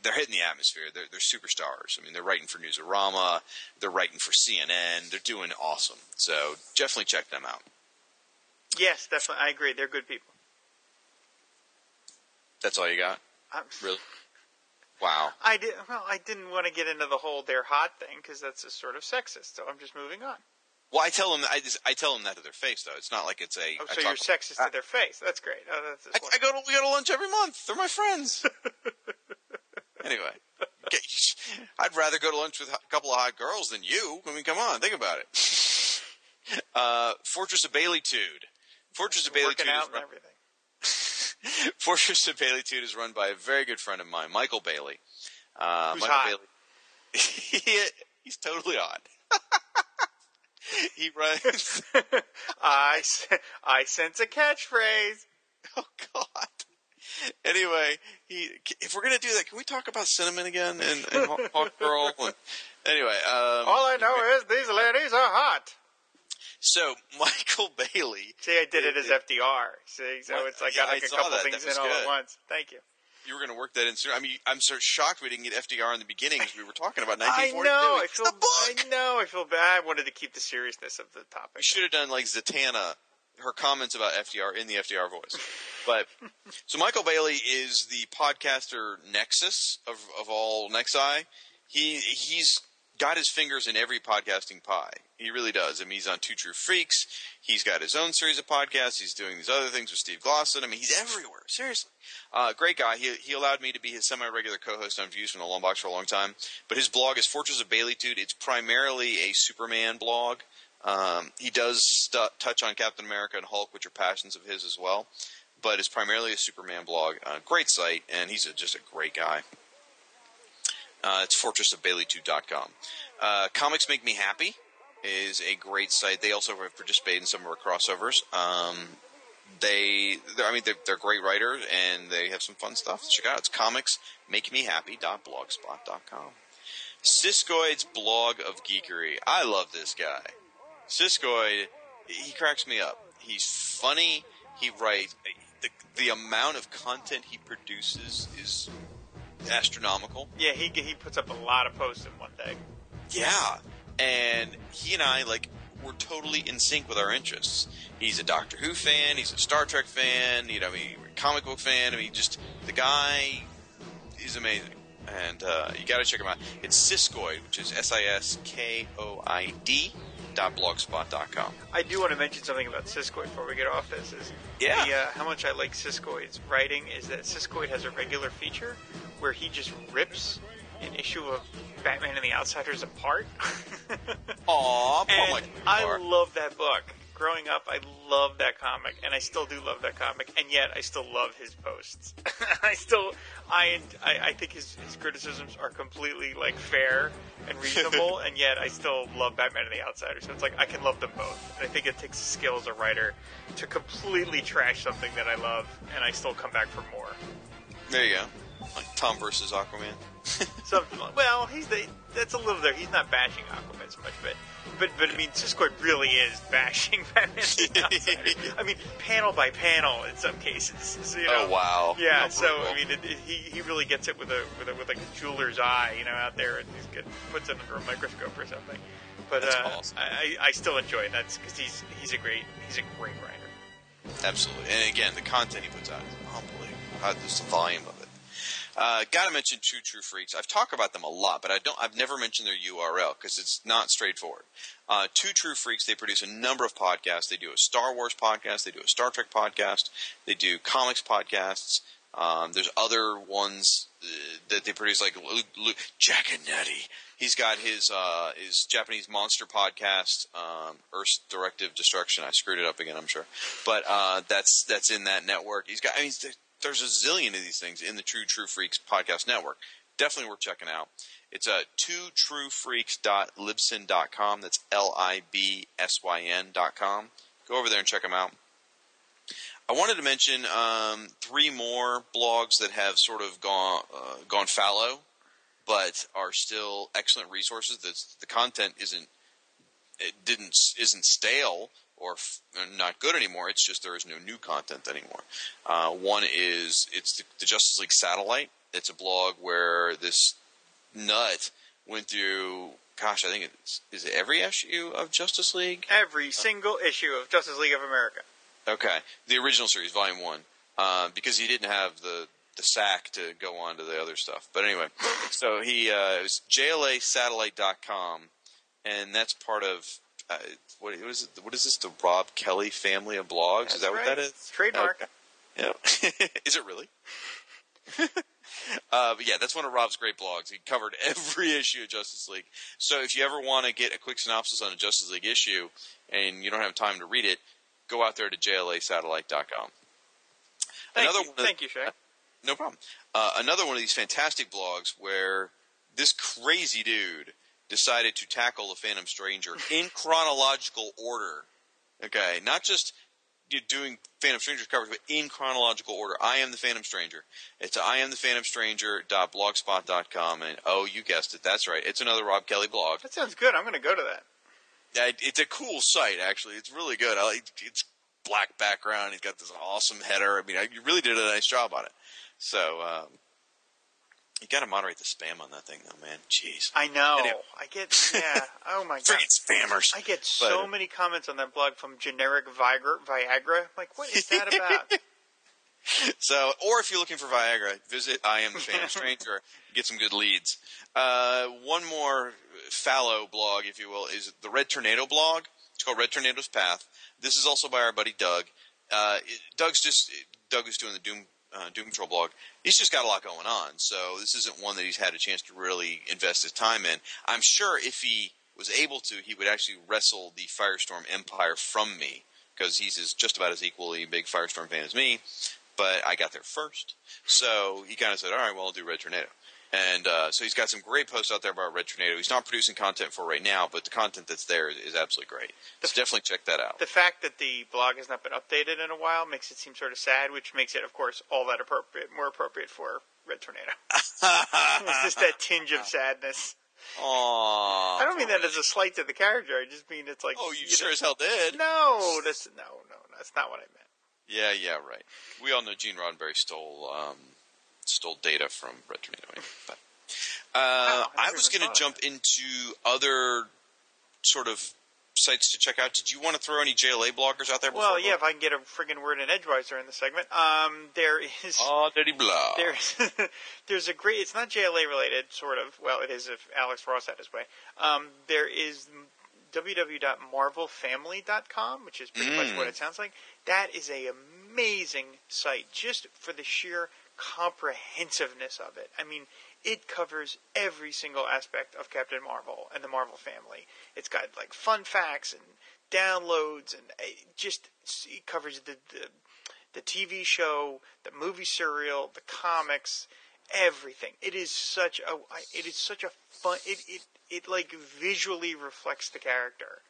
they're hitting the atmosphere. They're superstars. I mean, they're writing for Newsarama. They're writing for CNN. They're doing awesome. So definitely check them out. Yes, definitely. I agree. They're good people. That's all you got? Really? Wow. I didn't want to get into the whole "they're hot" thing because that's just sort of sexist. So I'm just moving on. Well, I tell them that to their face, though. It's not like it's a. Oh, so you're sexist to their face? That's great. Oh, that's we go to lunch every month. They're my friends. Anyway, I'd rather go to lunch with a couple of hot girls than you. I mean, come on, think about it. Fortress of Baileytude. Working out and everything. Fortress of Baileytude is run by a very good friend of mine, Michael Bailey. Who's Michael hot? Bailey. He's totally hot. He runs. I sense a catchphrase. Oh God. Anyway, if we're gonna do that, can we talk about Cinnamon again and Hawk Girl? Anyway, all I know is these ladies are hot. So, Michael Bailey... See, I did it as FDR. See, so it's I got like a couple things in all at once. Thank you. You were going to work that in soon. I mean, I'm sort of shocked we didn't get FDR in the beginning because we were talking about 1942. I feel bad. I wanted to keep the seriousness of the topic. You should have done, like, Zatanna, her comments about FDR in the FDR voice. But so Michael Bailey is the podcaster nexus of all Nexi. He's got his fingers in every podcasting pie. He really does. I mean, he's on Two True Freaks. He's got his own series of podcasts. He's doing these other things with Steve Glosson. I mean, he's everywhere. Seriously. Great guy. He allowed me to be his semi-regular co-host on Views from the Long Box for a long time. But his blog is Fortress of Baileytude. It's primarily a Superman blog. He does touch on Captain America and Hulk, which are passions of his as well. But it's primarily a Superman blog. Great site, and he's just a great guy. It's fortressofbaileytude.com. Comics Make Me Happy is a great site. They also have participated in some of our crossovers. They're great writers, and they have some fun stuff. Check it out. It's comicsmakemehappy.blogspot.com. Siskoid's blog of geekery. I love this guy. Siskoid, he cracks me up. He's funny. He writes. The amount of content he produces is astronomical. Yeah, he puts up a lot of posts in one day. Yeah, and he and I, we're totally in sync with our interests. He's a Doctor Who fan, he's a Star Trek fan, comic book fan. I mean, just the guy is amazing. And you got to check him out. It's Siskoid, which is siskoid.blogspot.com. I do want to mention something about Siskoid before we get off this. How much I like Siskoid's writing is that Siskoid has a regular feature where he just rips an issue of Batman and the Outsiders apart. Aw, and I love that book. Growing up, I loved that comic, and I still do love that comic, and yet I still love his posts. I think his criticisms are completely, fair and reasonable, and yet I still love Batman and the Outsiders. So it's I can love them both. And I think it takes a skill as a writer to completely trash something that I love, and I still come back for more. There you go. Tom versus Aquaman. That's a little there. He's not bashing Aquaman so much, but I mean, Siskoid really is bashing Batman. I mean, panel by panel in some cases. So, Oh wow! Yeah. I mean, he really gets it with a jeweler's eye, out there, and he puts it under a microscope or something. But that's awesome. I still enjoy it. That's because he's a great writer. Absolutely, and again, the content he puts out is unbelievable. Just the volume of it. Gotta mention Two True Freaks. I've talked about them a lot, but I've never mentioned their URL because it's not straightforward. Two True Freaks, they produce a number of podcasts. They do a Star Wars podcast. They do a Star Trek podcast. They do comics podcasts. There's other ones that they produce, like Jack and Natty. He's got his Japanese monster podcast, Earth's Directive Destruction. I screwed it up again, I'm sure. But that's in that network. He's got – there's a zillion of these things in the True Freaks podcast network. Definitely worth checking out. It's twotruefreaks.libsyn.com. That's libsyn.com. Go over there and check them out. I wanted to mention three more blogs that have sort of gone fallow, but are still excellent resources. The content isn't stale or not good anymore. It's just there is no new content anymore. One is the Justice League Satellite. It's a blog where this nut went through, gosh, I think is it every issue of Justice League? Every single issue of Justice League of America. Okay. The original series, Volume 1. Because he didn't have the sack to go on to the other stuff. But anyway, so he it was JLASatellite.com, and that's part of... What is this? The Rob Kelly family of blogs? That's is that right. What that is? It's trademark. Yeah. Is it really? But yeah, that's one of Rob's great blogs. He covered every issue of Justice League. So if you ever want to get a quick synopsis on a Justice League issue and you don't have time to read it, go out there to JLASatellite.com. Thank you, Shag. No problem. Another one of these fantastic blogs where this crazy dude decided to tackle the Phantom Stranger in chronological order. Okay, not just doing Phantom Stranger covers, but in chronological order. I Am the Phantom Stranger. It's iamthephantomstranger.blogspot.com, and oh, you guessed it. That's right. It's another Rob Kelly blog. That sounds good. I'm going to go to that. It's a cool site, actually. It's really good. It's black background. It's got this awesome header. I mean, you really did a nice job on it. So, you gotta moderate the spam on that thing, though, man. Jeez. I know. Anyway. Oh my god. Friggin' spammers. I get so many comments on that blog from generic Viagra. I'm like, what is that about? So, or if you're looking for Viagra, visit I Am the Phantom Stranger. Get some good leads. One more fallow blog, if you will, is the Red Tornado blog. It's called Red Tornado's Path. This is also by our buddy Doug. Doug is doing the Doom Patrol blog. He's just got a lot going on, so this isn't one that he's had a chance to really invest his time in. I'm sure if he was able to, he would actually wrestle the Firestorm Empire from me, because he's just about as equally big Firestorm fan as me, but I got there first. So he kind of said, all right, well, I'll do Red Tornado. And so he's got some great posts out there about Red Tornado. He's not producing content for right now, but the content that's there is absolutely great. So definitely check that out. The fact that the blog has not been updated in a while makes it seem sort of sad, which makes it, of course, all that more appropriate for Red Tornado. It's just that tinge of sadness. Aww, I don't mean that as a slight to the character. I just mean it's like... Oh, you sure as hell did. No, that's not what I meant. Yeah, right. We all know Gene Roddenberry stole data from Red Tornado. Anyway, but, I was going to jump into other sort of sites to check out. Did you want to throw any JLA bloggers out there? Well, yeah, if I can get a friggin' word in edgewise during the segment. There is... Oh, dirty blah. There's a great... It's not JLA related, sort of. Well, it is if Alex Ross had his way. There is www.marvelfamily.com, which is pretty much what it sounds like. That is an amazing site, just for the sheer comprehensiveness of it. I mean, it covers every single aspect of Captain Marvel and the Marvel family. It's got like fun facts and downloads, and it covers the TV show, the movie serial, the comics, everything. It is such a fun. It like visually reflects the character.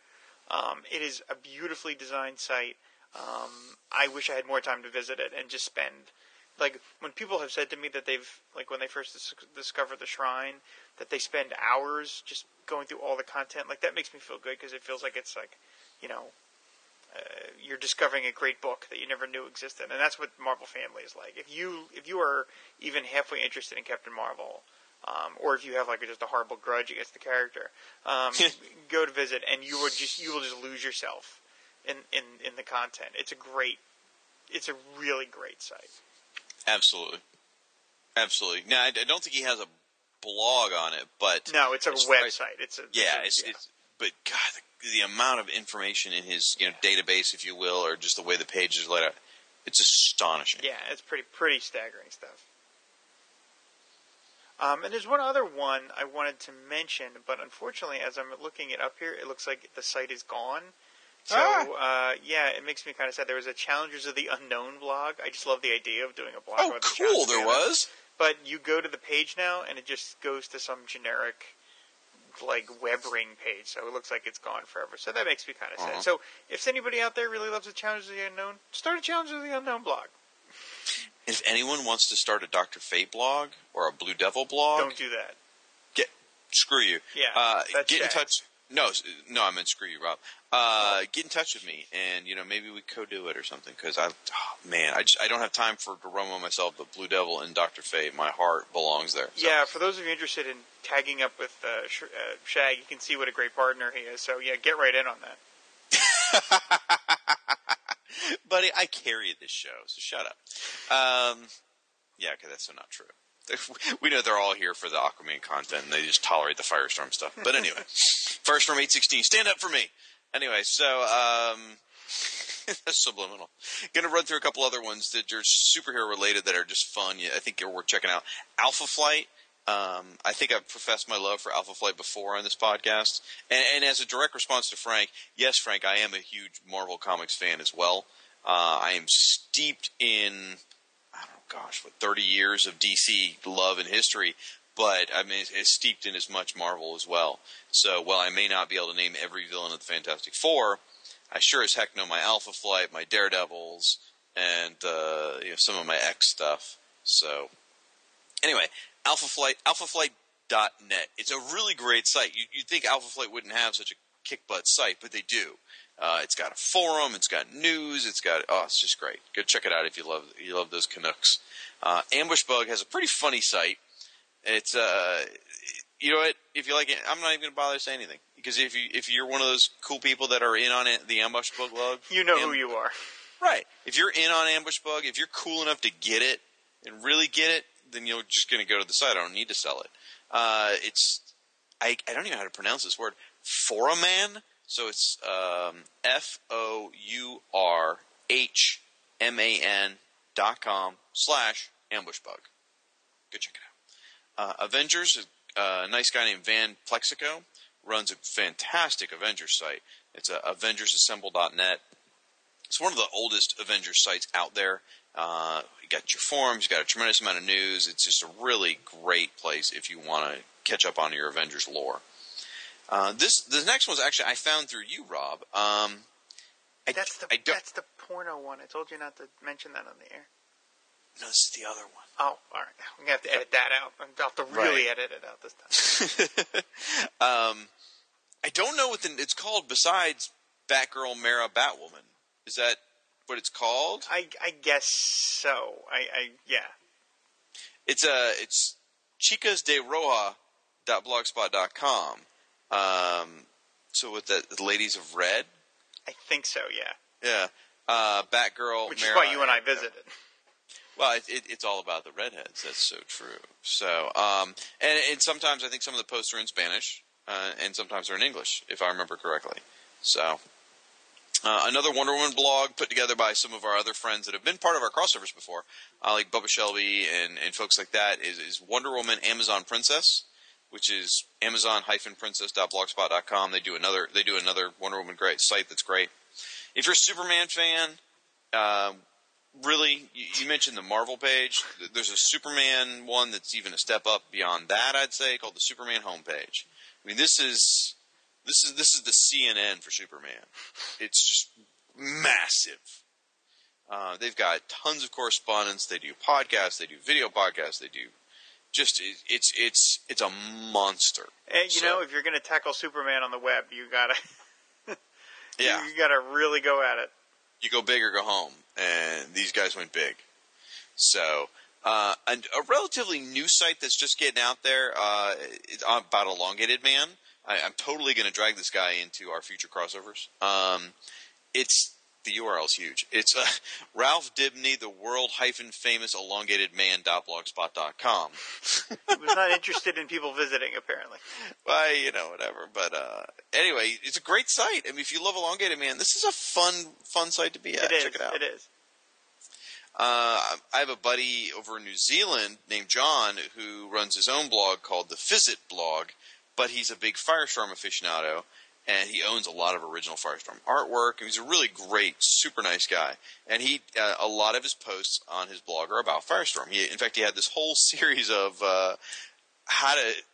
It is a beautifully designed site. I wish I had more time to visit it and just spend. Like, when people have said to me that they've, like, when they first discover the shrine, that they spend hours just going through all the content, like, that makes me feel good, because it feels like it's, like, you know, you're discovering a great book that you never knew existed. And that's what Marvel Family is like. If you are even halfway interested in Captain Marvel, or if you have, like, just a horrible grudge against the character, go to visit, and you will just lose yourself in the content. It's a really great site. Absolutely. Now, I don't think he has a blog on it, but... No, it's a website. But, God, the amount of information in his database, if you will, or just the way the pages are laid out, it's astonishing. Yeah, it's pretty staggering stuff. And there's one other one I wanted to mention, but unfortunately, as I'm looking it up here, it looks like the site is gone. So, it makes me kind of sad. There was a Challengers of the Unknown blog. I just love the idea of doing a blog. Oh, cool, there was. But you go to the page now, and it just goes to some generic, like, web ring page. So it looks like it's gone forever. So that makes me kind of sad. So if anybody out there really loves the Challengers of the Unknown, start a Challengers of the Unknown blog. If anyone wants to start a Doctor Fate blog or a Blue Devil blog... Don't do that. Screw you. Yeah, get in touch... No, I meant screw you, Rob. Get in touch with me, and maybe we co-do it or something. Because I don't have time to run on myself. But Blue Devil and Doctor Fate, my heart belongs there. So. Yeah, for those of you interested in tagging up with Shag, you can see what a great partner he is. So yeah, get right in on that, buddy. I carry this show, so shut up. Because that's so not true. We know they're all here for the Aquaman content, and they just tolerate the Firestorm stuff. But anyway, Firestorm 816, stand up for me! Anyway, so, that's subliminal. Going to run through a couple other ones that are superhero-related that are just fun. Yeah, I think you're worth checking out. Alpha Flight. I think I've professed my love for Alpha Flight before on this podcast. And as a direct response to Frank, yes, Frank, I am a huge Marvel Comics fan as well. I am steeped in... 30 years of DC love and history, but I mean, it's steeped in as much Marvel as well. So while I may not be able to name every villain of the Fantastic Four, I sure as heck know my Alpha Flight, my Daredevils, and some of my X stuff. So anyway, alphaflight.net. It's a really great site. You'd think Alpha Flight wouldn't have such a kick-butt site, but they do. It's got a forum. It's got news. It's just great. Go check it out if you love those Canucks. Ambush Bug has a pretty funny site. It's you know what? If you like it, I'm not even going to bother to say anything, because if you're one of those cool people that are in on it, the Ambush Bug blog, you know who you are, right? If you're in on Ambush Bug, if you're cool enough to get it and really get it, then you're just going to go to the site. I don't need to sell it. It's I don't even know how to pronounce this word, Fourman. So it's fourhman.com/ambushbug. Go check it out. Avengers, a nice guy named Van Plexico runs a fantastic Avengers site. It's AvengersAssemble.net. It's one of the oldest Avengers sites out there. You got your forums, you got a tremendous amount of news. It's just a really great place if you want to catch up on your Avengers lore. This next one's actually I found through you, Rob. That's the porno one. I told you not to mention that on the air. No, this is the other one. Oh, all right. I'm going to have to edit that out. I'm about to really edit it out this time. I don't know what it's called besides Batgirl, Mara, Batwoman. Is that what it's called? I guess so. Yeah. It's chicasderoja.blogspot.com. So with the Ladies of Red? I think so, yeah. Yeah. Batgirl, which Mara, is why you and I visited. Well, it's all about the redheads. That's so true. So, and sometimes I think some of the posts are in Spanish, and sometimes they're in English, if I remember correctly. So, another Wonder Woman blog put together by some of our other friends that have been part of our crossovers before, like Bubba Shelby and folks like that, is Wonder Woman Amazon Princess, which is amazon-princess.blogspot.com. They do another Wonder Woman great site that's great. If you're a Superman fan, really, you mentioned the Marvel page. There's a Superman one that's even a step up beyond that, I'd say, called the Superman homepage. I mean, this is the CNN for Superman. It's just massive. They've got tons of correspondence. They do podcasts. They do video podcasts. They do just it's a monster. And you know, if you're going to tackle Superman on the web, you gotta you gotta really go at it. You go big or go home. And these guys went big. So, and a relatively new site that's just getting out there about Elongated Man. I'm totally going to drag this guy into our future crossovers. The URL's huge. It's Ralph Dibny, the world-famous elongatedman.blogspot.com. He was not interested in people visiting, apparently. Well, whatever. But anyway, it's a great site. I mean, if you love Elongated Man, this is a fun site to be at. Check it out. It is. I have a buddy over in New Zealand named John who runs his own blog called the Fizzit blog, but he's a big Firestorm aficionado. And he owns a lot of original Firestorm artwork. He's a really great, super nice guy. And he a lot of his posts on his blog are about Firestorm. In fact, he had this whole series of I can't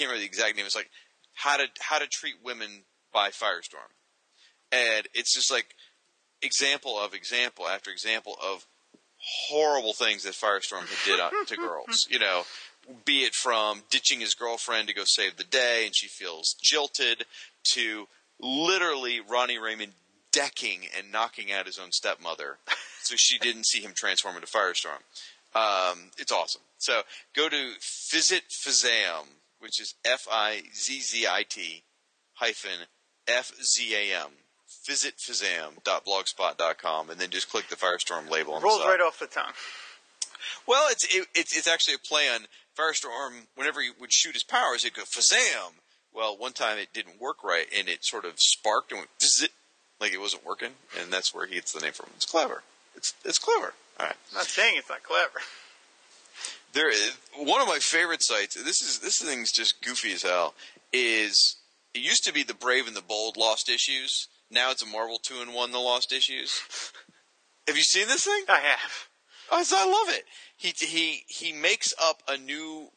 remember the exact name. It's like how to treat women by Firestorm. And it's just like example after example of horrible things that Firestorm did to girls, Be it from ditching his girlfriend to go save the day and she feels jilted to literally Ronnie Raymond decking and knocking out his own stepmother so she didn't see him transform into Firestorm. It's awesome. So go to Fizzit, which is FIZZIT-FZAM. FizzitFizam.blogspot.com, and then just click the Firestorm label on the side. Rolls right off the tongue. Well, it's actually a play on Firestorm. Whenever he would shoot his powers, he'd go fazam. Well, one time it didn't work right, and it sort of sparked and went fizzit, like it wasn't working, and that's where he gets the name from. It's clever. It's clever. All right. I'm not saying it's not clever. There is one of my favorite sites. This thing's just goofy as hell. It used to be the Brave and the Bold Lost Issues. Now it's a Marvel 2-in-1 The Lost Issues. Have you seen this thing? I have. I love it. He makes up a new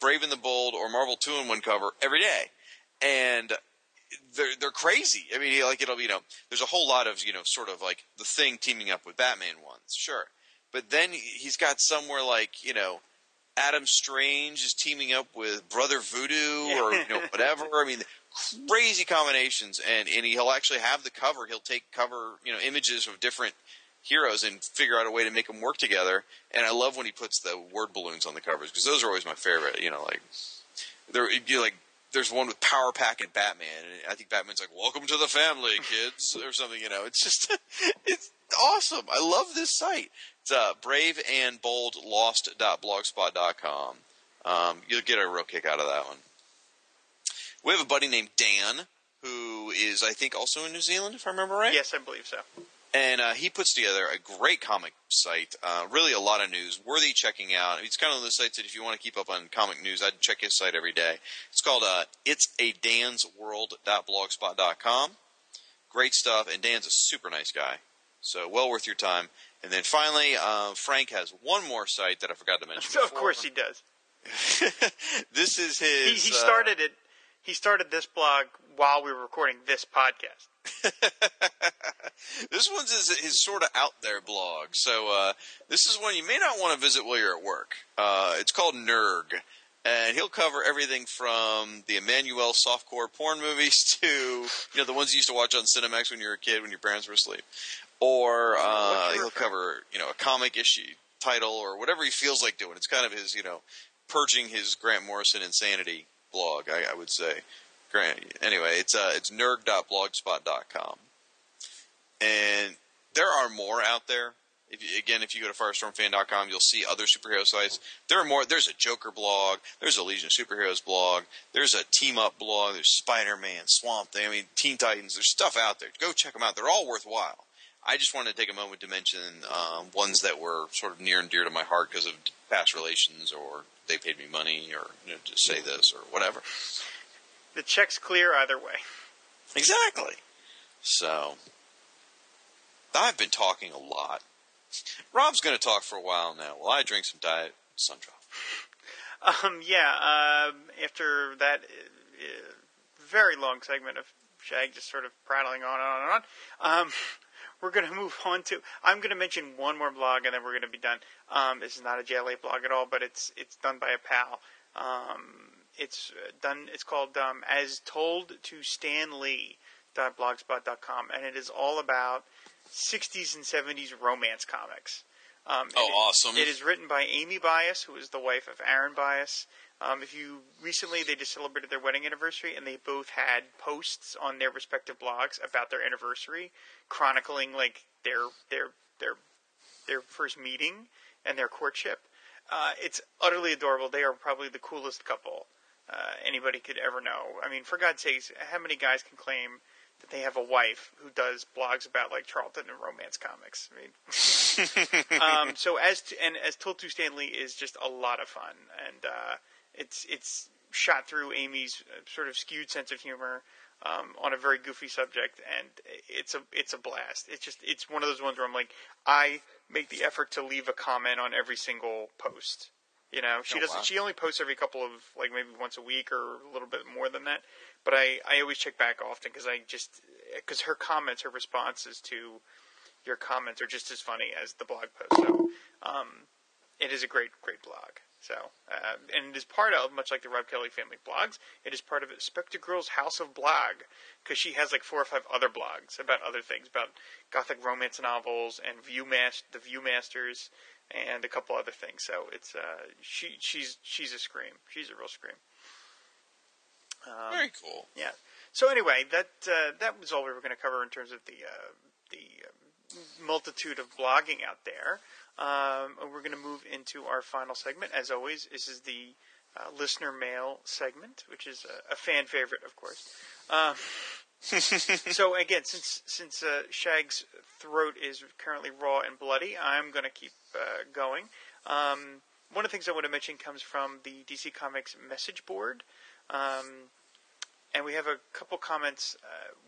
Brave and the Bold or Marvel 2-in-1 cover every day, and they're crazy. I mean, it'll be there's a whole lot of sort of like the Thing teaming up with Batman ones, sure, but then he's got somewhere like Adam Strange is teaming up with Brother Voodoo or whatever. I mean, crazy combinations, and he'll actually have the cover. He'll take cover images of different heroes and figure out a way to make them work together. And I love when he puts the word balloons on the covers because those are always my favorite. There's one with Power Pack and Batman, and I think Batman's like, "Welcome to the family, kids," or something. It's just it's awesome. I love this site. It's braveandboldlost.blogspot.com. You'll get a real kick out of that one. We have a buddy named Dan, who is, I think, also in New Zealand, if I remember right. Yes, I believe so. And he puts together a great comic site, really a lot of news, worthy checking out. It's kind of one of those sites that if you want to keep up on comic news, I'd check his site every day. It's called it'sadansworld.blogspot.com. Great stuff, and Dan's a super nice guy. So well worth your time. And then finally, Frank has one more site that I forgot to mention before. Of course he does. This is his... He started it. He started this blog while we were recording this podcast. This one's his sort of out there blog. So this is one you may not want to visit while you're at work. It's called Nerg. And he'll cover everything from the Emmanuel softcore porn movies to, the ones you used to watch on Cinemax when you were a kid when your parents were asleep. Or he'll cover, a comic issue title or whatever he feels like doing. It's kind of his, purging his Grant Morrison insanity blog, I would say. Anyway, it's nerg.blogspot.com. And there are more out there. If you go to Firestormfan.com, you'll see other superhero sites. There are more. There's a Joker blog. There's a Legion of Superheroes blog. There's a Team Up blog. There's Spider-Man, Swamp Thing. Teen Titans. There's stuff out there. Go check them out. They're all worthwhile. I just wanted to take a moment to mention ones that were sort of near and dear to my heart because of past relations or they paid me money or just say this or whatever. The check's clear either way. Exactly. So, I've been talking a lot. Rob's going to talk for a while now while I drink some Diet Sundrop. After that very long segment of Shag just sort of prattling on, we're going to move on to... I'm going to mention one more blog and then we're going to be done. This is not a JLA blog at all, but it's done by a pal. It's called As Told to Stan Lee.blogspot.com, and it is all about 60s and 70s romance comics. Awesome. It is written by Amy Bias, who is the wife of Aaron Bias. Recently they just celebrated their wedding anniversary, and they both had posts on their respective blogs about their anniversary, chronicling their first meeting and their courtship. It's utterly adorable. They are probably the coolest couple anybody could ever know. For God's sakes, how many guys can claim that they have a wife who does blogs about Charlton and romance comics? As Told to Stan Lee is just a lot of fun, and it's shot through Amy's sort of skewed sense of humor on a very goofy subject, and it's a blast. It's one of those ones where I'm I make the effort to leave a comment on every single post. She doesn't. Wow. She only posts every couple of maybe once a week or a little bit more than that. But I always check back often because her responses to your comments are just as funny as the blog post. So it is a great blog. So and it is part of, much like the Rob Kelly family blogs, it is part of Spectre Girl's House of Blog, because she has 4 or 5 other blogs about other things, about gothic romance novels and the Viewmasters. And a couple other things. So it's she's a scream. She's a real scream. Very cool. Yeah. So anyway, that was all we were going to cover in terms of the multitude of blogging out there. We're going to move into our final segment. As always, this is the listener mail segment, which is a fan favorite, of course. So again, since Shag's throat is currently raw and bloody, I'm going to keep going. One of the things I want to mention comes from the DC Comics message board, and we have a couple comments.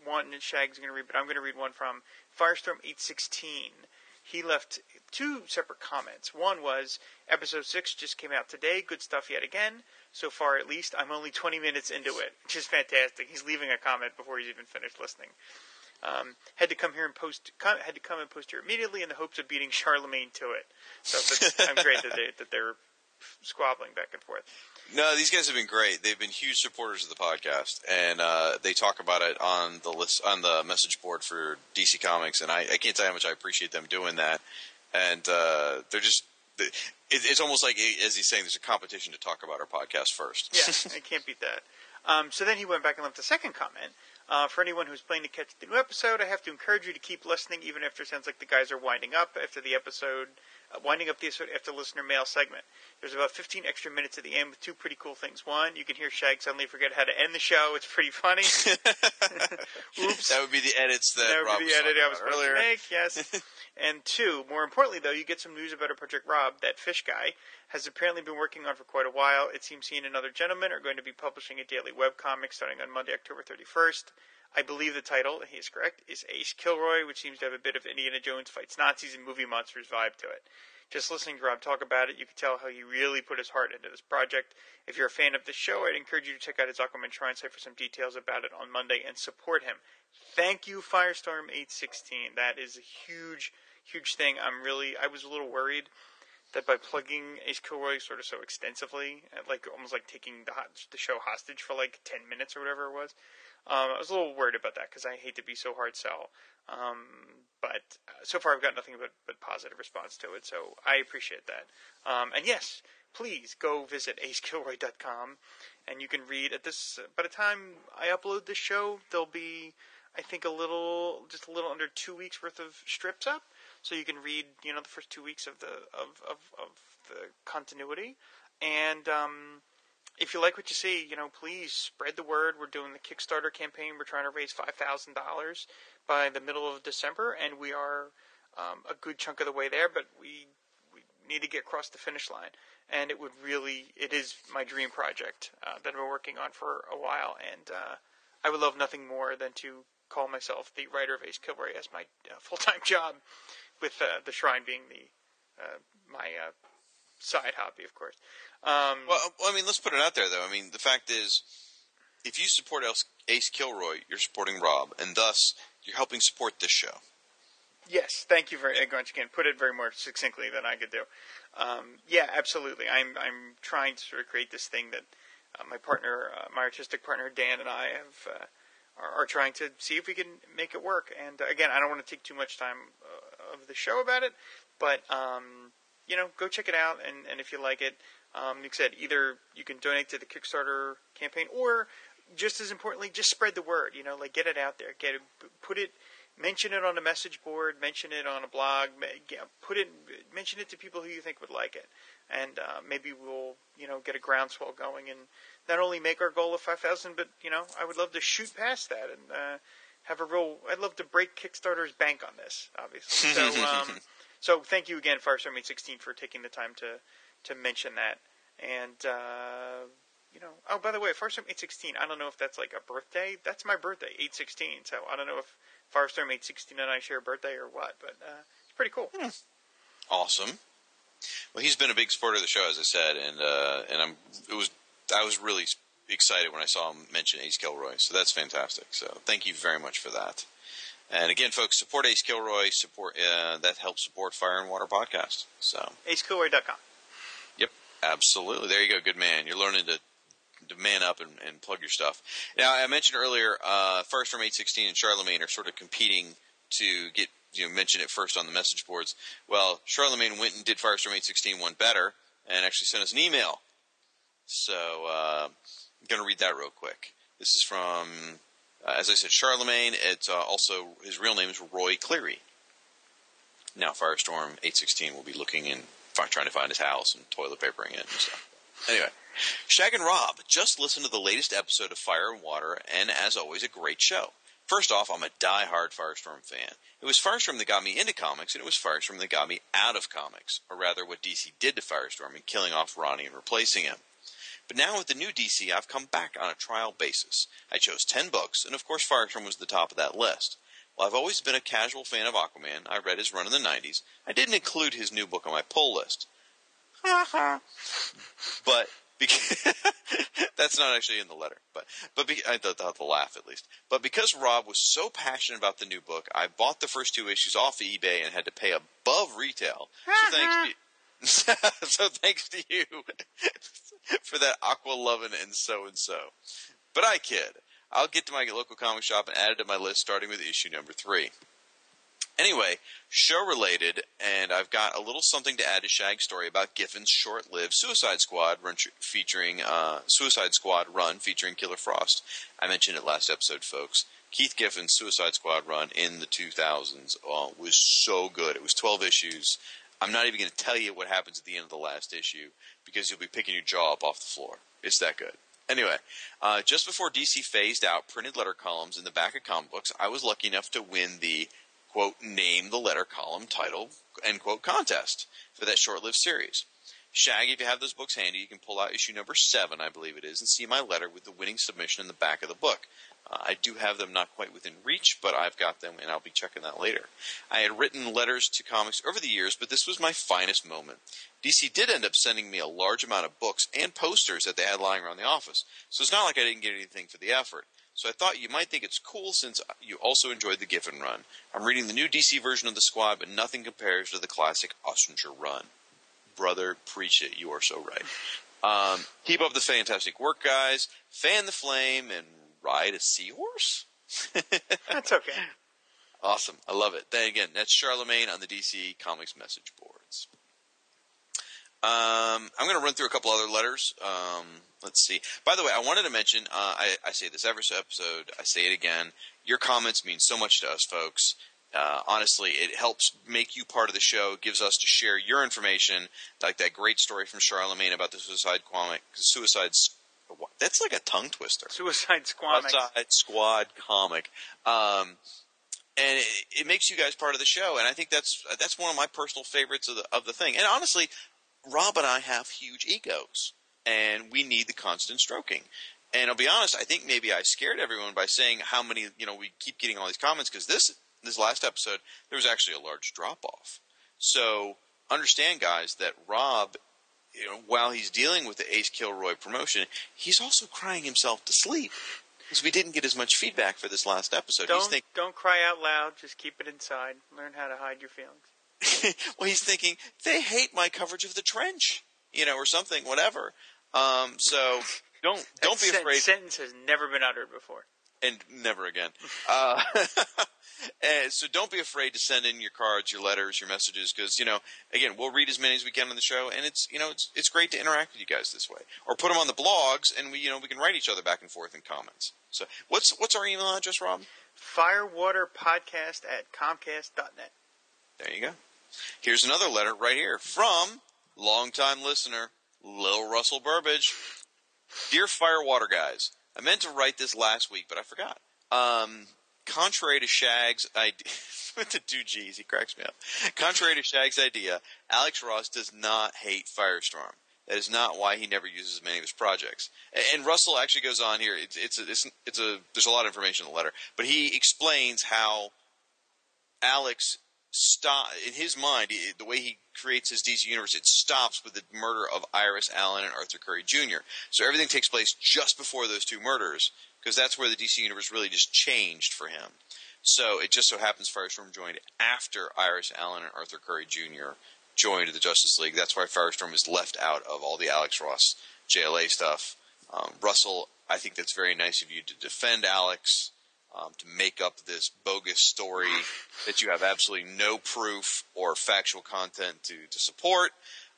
One that Shag's going to read, but I'm going to read one from Firestorm 816. He left 2 separate comments. One was, Episode 6 just came out today. Good stuff yet again. So far, at least, I'm only 20 minutes into it, which is fantastic. He's leaving a comment before he's even finished listening. Had to come and post here immediately in the hopes of beating Charlemagne to it. So I'm great that they're squabbling back and forth. No, these guys have been great. They've been huge supporters of the podcast, and they talk about it on the list on the message board for DC Comics, and I can't tell you how much I appreciate them doing that. And they're just it's almost like, as he's saying, there's a competition to talk about our podcast first. Yeah, I can't beat that. So then he went back and left a second comment, For anyone who's planning to catch the new episode, I have to encourage you to keep listening, even after it sounds like the guys are winding up the episode after listener mail segment. There's about 15 extra minutes at the end with two pretty cool things. One, you can hear Shag suddenly forget how to end the show. It's pretty funny. Oops. That would be the edits that Rob was talking about earlier. Yes. And two, more importantly, though, you get some news about a Project Rob, that fish guy, has apparently been working on for quite a while. It seems he and another gentleman are going to be publishing a daily webcomic starting on Monday, October 31st. I believe the title, he is correct, is Ace Kilroy, which seems to have a bit of Indiana Jones fights Nazis and movie monsters vibe to it. Just listening to Rob talk about it, you can tell how he really put his heart into this project. If you're a fan of the show, I'd encourage you to check out his Aquaman Shrine site for some details about it on Monday and support him. Thank you, Firestorm 816. That is a huge, huge thing. I was a little worried that by plugging Ace Kilroy sort of so extensively, almost like taking the show hostage for 10 minutes or whatever it was, I was a little worried about that because I hate to be so hard sell. But so far I've got nothing but positive response to it, so I appreciate that. And yes, please go visit acekilroy.com, and you can read at this. By the time I upload this show, there'll be, I think, a little under 2 weeks worth of strips up, so you can read the first 2 weeks of the continuity, and. If you like what you see, please spread the word. We're doing the Kickstarter campaign. We're trying to raise $5,000 by the middle of December, and we are a good chunk of the way there, but we need to get across the finish line. And it is my dream project that I've been working on for a while, and I would love nothing more than to call myself the writer of Ace Kilroy as my full-time job, with the Shrine being my side hobby, of course. Let's put it out there, though. The fact is, if you support Ace Kilroy, you're supporting Rob, and thus you're helping support this show. Yes, thank you very much again. Put it very more succinctly than I could do. Yeah, absolutely. I'm trying to sort of create this thing that my artistic partner Dan and I have are trying to see if we can make it work. And again, I don't want to take too much time of the show about it, but. Go check it out, and if you like it, like I said, either you can donate to the Kickstarter campaign, or just as importantly, just spread the word. Get it out there, mention it on a message board, mention it on a blog, mention it to people who you think would like it, and maybe we'll get a groundswell going, and not only make our goal of 5,000, but I would love to shoot past that and have a real. I'd love to break Kickstarter's bank on this, obviously. So. So thank you again, Firestorm 816, for taking the time to mention that. And, oh, by the way, Firestorm 816, I don't know if that's a birthday. That's my birthday, 816. So I don't know if Firestorm 816 and I share a birthday or what, but it's pretty cool. Awesome. Well, he's been a big supporter of the show, as I said, and I was really excited when I saw him mention Ace Kilroy, so that's fantastic. So thank you very much for that. And again, folks, support Ace Kilroy. That helps support Fire and Water podcast. So AceKilroy.com. Yep, absolutely. There you go, good man. You're learning to man up and plug your stuff. Now, I mentioned earlier, Firestorm 816 and Charlemagne are sort of competing to get mention it first on the message boards. Well, Charlemagne went and did Firestorm 816 one better and actually sent us an email. So I'm going to read that real quick. This is from. As I said, Charlemagne, it's also his real name is Roy Cleary. Now Firestorm 816 will be looking and trying to find his house and toilet papering it and stuff. Anyway, Shag and Rob, just listen to the latest episode of Fire and Water, and as always, a great show. First off, I'm a die-hard Firestorm fan. It was Firestorm that got me into comics, and it was Firestorm that got me out of comics, or rather what DC did to Firestorm in killing off Ronnie and replacing him. But now with the new DC, I've come back on a trial basis. I chose 10 books, and of course Firestorm was the top of that list. While I've always been a casual fan of Aquaman, I read his run in the 90s, I didn't include his new book on my pull list. But, that's not actually in the letter, but I thought the laugh at least. But because Rob was so passionate about the new book, I bought the first two issues off of eBay and had to pay above retail. So thanks to so thanks to you for that aqua lovin' and so. But I kid. I'll get to my local comic shop and add it to my list starting with issue number 3. Anyway, show-related, and I've got a little something to add to Shag's story about Giffen's short-lived Suicide Squad run featuring Killer Frost. I mentioned it last episode, folks. Keith Giffen's Suicide Squad run in the 2000s was so good. It was 12 issues. I'm not even going to tell you what happens at the end of the last issue because you'll be picking your jaw up off the floor. It's that good. Anyway, just before DC phased out printed letter columns in the back of comic books, I was lucky enough to win the, quote, name the letter column title, end quote, contest for that short-lived series. Shag, if you have those books handy, you can pull out issue number 7, I believe it is, and see my letter with the winning submission in the back of the book. I do have them not quite within reach, but I've got them, and I'll be checking that later. I had written letters to comics over the years, but this was my finest moment. DC did end up sending me a large amount of books and posters that they had lying around the office, so it's not like I didn't get anything for the effort. So I thought you might think it's cool since you also enjoyed the Giffen run. I'm reading the new DC version of the squad, but nothing compares to the classic Ostringer run. Brother, preach it. You are so right. Keep up the fantastic work, guys. Fan the flame and ride a seahorse? That's okay. Awesome. I love it. Then again, that's Charlemagne on the DC Comics message boards. I'm going to run through a couple other letters. Let's see. By the way, I wanted to mention, I say this every episode, I say it again, your comments mean so much to us, folks. Honestly, it helps make you part of the show. It gives us to share your information, like that great story from Charlemagne about the That's like a tongue twister. Suicide Squad comic. And it makes you guys part of the show. And I think that's one of my personal favorites of the thing. And honestly, Rob and I have huge egos. And we need the constant stroking. And I'll be honest, I think maybe I scared everyone by saying how many, we keep getting all these comments. Because this last episode, there was actually a large drop-off. So understand, guys, that Rob... while he's dealing with the Ace Kilroy promotion, he's also crying himself to sleep because we didn't get as much feedback for this last episode. Don't cry out loud. Just keep it inside. Learn how to hide your feelings. Well, he's thinking, they hate my coverage of the trench, or something, whatever. So don't be afraid. That sentence has never been uttered before. And never again. So don't be afraid to send in your cards, your letters, your messages, because, again, we'll read as many as we can on the show, and it's great to interact with you guys this way. Or put them on the blogs, and we can write each other back and forth in comments. So what's our email address, Rob? firewaterpodcast@comcast.net. There you go. Here's another letter right here from longtime listener Lil Russell Burbage. Dear Firewater guys, I meant to write this last week, but I forgot. Contrary to Shag's idea, with the two G's, he cracks me up. Contrary to Shag's idea, Alex Ross does not hate Firestorm. That is not why he never uses many of his projects. And Russell actually goes on here. There's a lot of information in the letter, but he explains how Alex in his mind, the way he creates his DC universe, it stops with the murder of Iris Allen and Arthur Curry Jr. So everything takes place just before those two murders, because that's where the DC universe really just changed for him. So it just so happens Firestorm joined after Iris Allen and Arthur Curry Jr. joined the Justice League. That's why Firestorm is left out of all the Alex Ross JLA stuff. Russell, I think that's very nice of you to defend Alex. To make up this bogus story that you have absolutely no proof or factual content to support.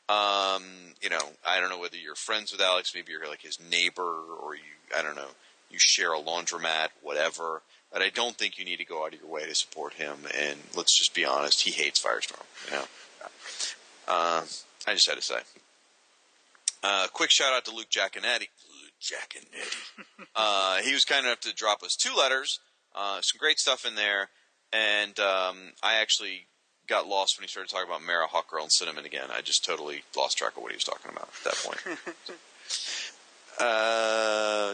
I don't know whether you're friends with Alex. Maybe you're like his neighbor or you share a laundromat, whatever. But I don't think you need to go out of your way to support him. And let's just be honest, he hates Firestorm. I just had to say. Quick shout out to Luke Giaconetti. He was kind enough to drop us 2 letters. Some great stuff in there, and I actually got lost when he started talking about Mara, Hawkgirl, and Cinnamon again. I just totally lost track of what he was talking about at that point.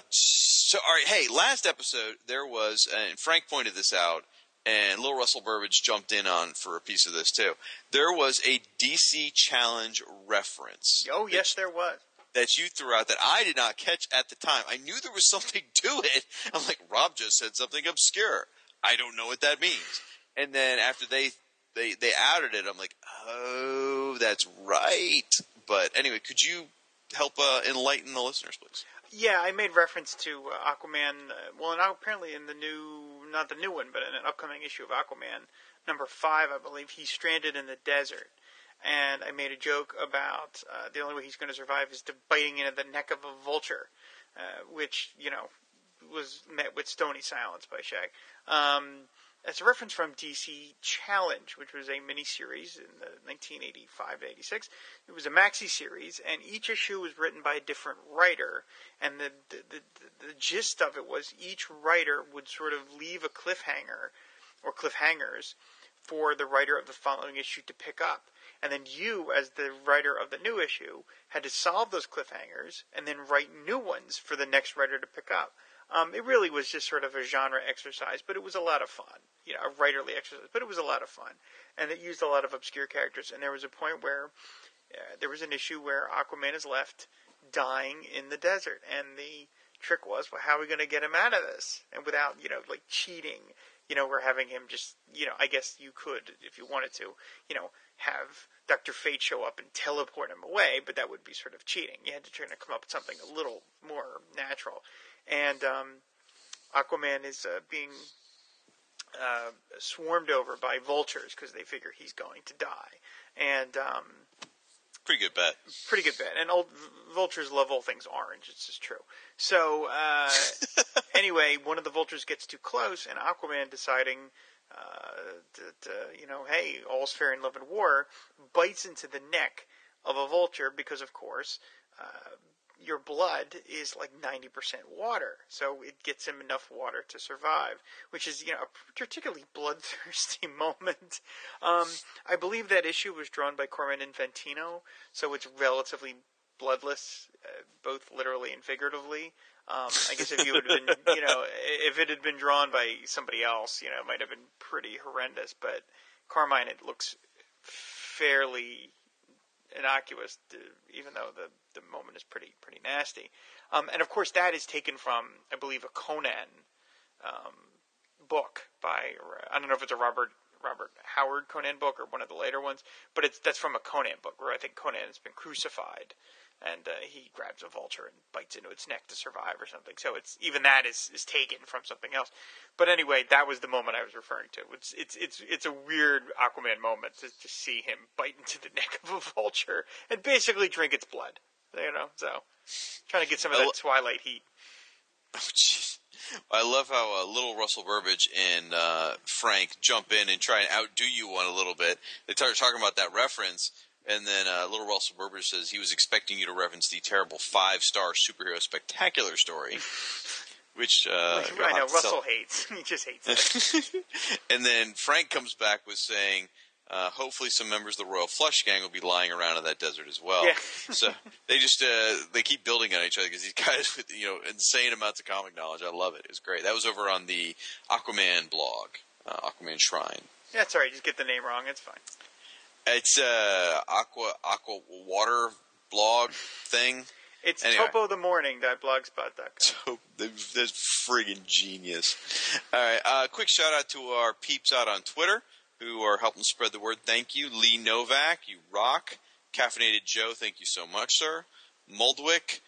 So, all right, hey, last episode there was, and Frank pointed this out, and Lil Russell Burbage jumped in on for a piece of this too. There was a DC Challenge reference. Oh, yes, there was. That you threw out that I did not catch at the time. I knew there was something to it. I'm like, Rob just said something obscure. I don't know what that means. And then after they outed it, I'm like, oh, that's right. But anyway, could you help enlighten the listeners, please? Yeah, I made reference to Aquaman. Well, and apparently in the new not the new one, but in an upcoming issue of Aquaman, number 5, I believe, he's stranded in the desert. And I made a joke about the only way he's going to survive is to biting into the neck of a vulture, which, you know, was met with stony silence by Shag. That's a reference from DC Challenge, which was a miniseries in the 1985 to 86. It was a maxi-series, and each issue was written by a different writer. And the gist of it was each writer would sort of leave a cliffhanger, or cliffhangers, for the writer of the following issue to pick up. And then you, as the writer of the new issue, had to solve those cliffhangers and then write new ones for the next writer to pick up. It really was just sort of a genre exercise, but it was a lot of fun. You know, a writerly exercise, but it was a lot of fun. And it used a lot of obscure characters. And there was a point where there was an issue where Aquaman is left dying in the desert. And the trick was, well, how are we going to get him out of this? And without, you know, like cheating, you know, we're having him just, you know, I guess you could, if you wanted to, you know, have Doctor Fate show up and teleport him away, but that would be sort of cheating. You had to try to come up with something a little more natural. And Aquaman is being swarmed over by vultures because they figure he's going to die. And pretty good bet. And old vultures love all things orange. It's just true. So anyway, one of the vultures gets too close, and Aquaman, deciding you know, hey, all's fair in love and war, bites into the neck of a vulture because, of course, your blood is like 90% water, so it gets him enough water to survive, which is, you know, a particularly bloodthirsty moment. I believe that issue was drawn by Corman Infantino, so it's relatively bloodless, both literally and figuratively. I guess if you would have been, you know, if it had been drawn by somebody else, you know, it might have been pretty horrendous. But Carmine, it looks fairly innocuous, even though the moment is pretty nasty. And of course, that is taken from, I believe, a Conan book by, I don't know if it's a Robert Howard Conan book or one of the later ones, but that's from a Conan book where I think Conan has been crucified, and he grabs a vulture and bites into its neck to survive or something. So it's even that is taken from something else. But anyway, that was the moment I was referring to. It's a weird Aquaman moment to see him bite into the neck of a vulture and basically drink its blood. You know, so trying to get some of that Twilight heat. Oh, jeez. I love how little Russell Burbage and Frank jump in and try and outdo you one a little bit. They start talking about that reference, and then little Russell Burbage says he was expecting you to reference the terrible 5-star superhero spectacular story, which I know Russell hates. He just hates it. And then Frank comes back with saying, hopefully some members of the Royal Flush Gang will be lying around in that desert as well. Yeah. So they just they keep building on each other because these guys with, you know, insane amounts of comic knowledge. I love it. It was great. That was over on the Aquaman blog, Aquaman Shrine. Yeah, it's all right. Just get the name wrong. It's fine. It's Aqua Water blog thing. It's anyway. topothemorning.blogspot.com. That's friggin' genius. All right. Quick shout out to our peeps out on Twitter who are helping spread the word. Thank you. Lee Novak, you rock. Caffeinated Joe, thank you so much, sir. Moldwick,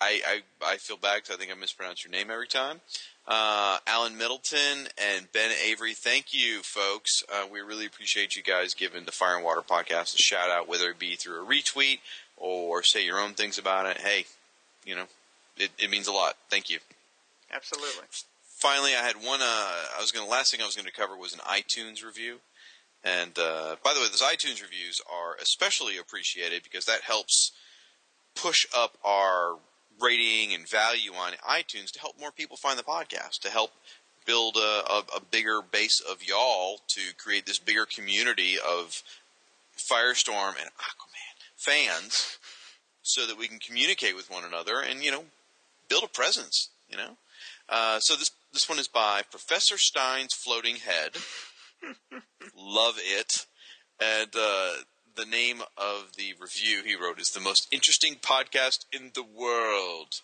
I feel bad because I think I mispronounce your name every time. Alan Middleton and Ben Avery, thank you, folks. We really appreciate you guys giving the Fire and Water podcast a shout-out, whether it be through a retweet or say your own things about it. Hey, you know, it means a lot. Thank you. Absolutely. Finally, I had one. Last thing I was going to cover was an iTunes review, and by the way, those iTunes reviews are especially appreciated because that helps push up our rating and value on iTunes to help more people find the podcast, to help build a bigger base of y'all to create this bigger community of Firestorm and Aquaman fans, so that we can communicate with one another and, you know, build a presence, you know. So this one is by Professor Stein's Floating Head. Love it. And the name of the review he wrote is The Most Interesting Podcast in the World.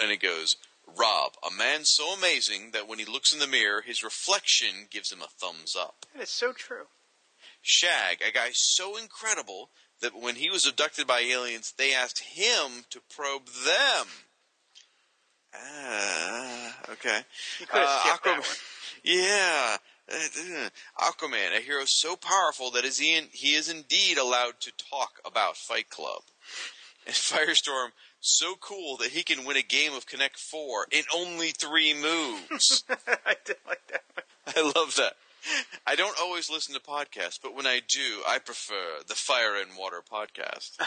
And it goes, Rob, a man so amazing that when he looks in the mirror, his reflection gives him a thumbs up. That is so true. Shag, a guy so incredible that when he was abducted by aliens, they asked him to probe them. Ah, okay. Okay. You could have skipped that one. Yeah. Aquaman, a hero so powerful that he is indeed allowed to talk about Fight Club. And Firestorm, so cool that he can win a game of Connect 4 in only 3 moves. I did like that one. I love that. I don't always listen to podcasts, but when I do, I prefer the Fire and Water podcast.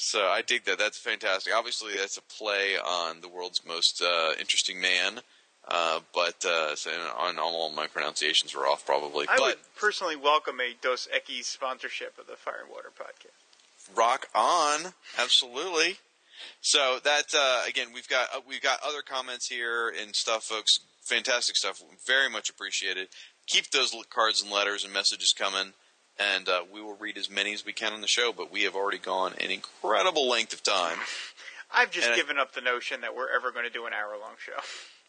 So I dig that. That's fantastic. Obviously, that's a play on the world's most interesting man. But all my pronunciations were off probably. I would personally welcome a Dos Equis sponsorship of the Fire and Water podcast. Rock on, absolutely. So that again, we've got other comments here and stuff, folks. Fantastic stuff, very much appreciated. Keep those cards and letters and messages coming, and we will read as many as we can on the show. But we have already gone an incredible length of time. I've just given up the notion that we're ever going to do an hour-long show.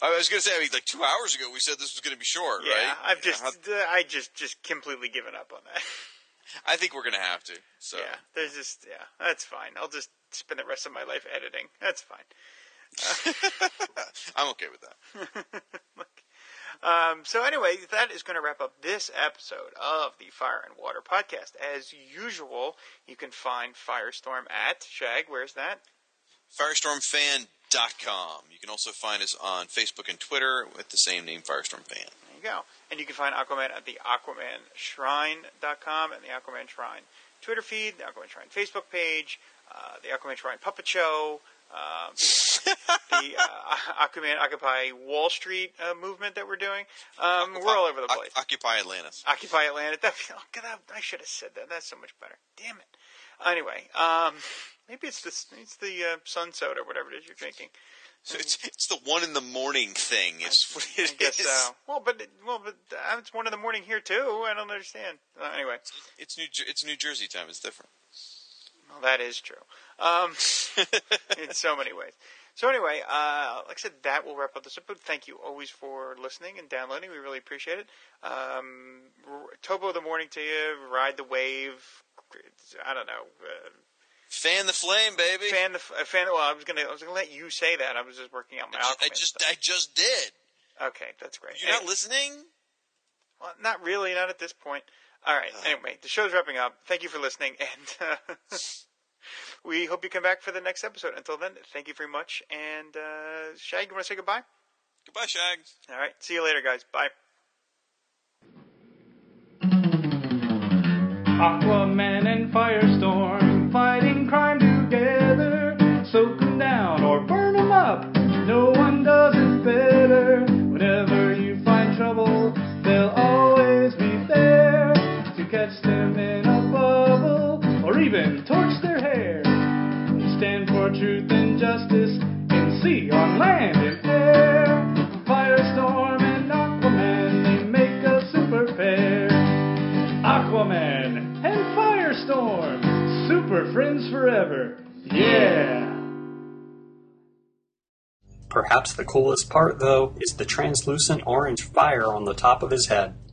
I was going to say, I mean, like 2 hours ago, we said this was going to be short, right? Yeah, I just completely given up on that. I think we're going to have to. So. Yeah, that's fine. I'll just spend the rest of my life editing. That's fine. I'm okay with that. So anyway, that is going to wrap up this episode of the Fire and Water podcast. As usual, you can find Firestorm at Shag. Where's that? Firestormfan.com. You can also find us on Facebook and Twitter with the same name, Firestorm Fan. There you go. And you can find Aquaman at the Aquaman Shrine.com and the Aquaman Shrine Twitter feed, the Aquaman Shrine Facebook page, the Aquaman Shrine Puppet Show, the Aquaman Occupy Wall Street movement that we're doing. We're all over the place. Occupy Atlantis. Occupy Atlantis. I should have said that. That's so much better. Damn it. Anyway, maybe it's the sun soda, whatever it is you're drinking. So it's the 1 in the morning thing. I guess so. Well, but it's 1 in the morning here too. I don't understand. Anyway, it's New Jersey time. It's different. Well, that is true. In so many ways. So anyway, like I said, that will wrap up this episode. Thank you always for listening and downloading. We really appreciate it. Tobo the morning to you. Ride the wave. I don't know. Fan the flame, baby. I was gonna let you say that. I was just working out my Aquaman stuff. I just did. Okay, that's great. You're not listening? Well, not really. Not at this point. All right. Anyway, the show's wrapping up. Thank you for listening, and we hope you come back for the next episode. Until then, thank you very much. And Shag, you want to say goodbye? Goodbye, Shag. All right. See you later, guys. Bye. Aquaman and Firestorm fighting crime together. Soak them down or burn them up. No one does it better. Whenever you find trouble, they'll always be there to catch them in a bubble or even torch their hair. Stand for truth and justice in sea, on land, and air. Firestorm and Aquaman, they make a super pair. Aquaman and Firestorm, super friends forever. Yeah! Perhaps the coolest part, though, is the translucent orange fire on the top of his head.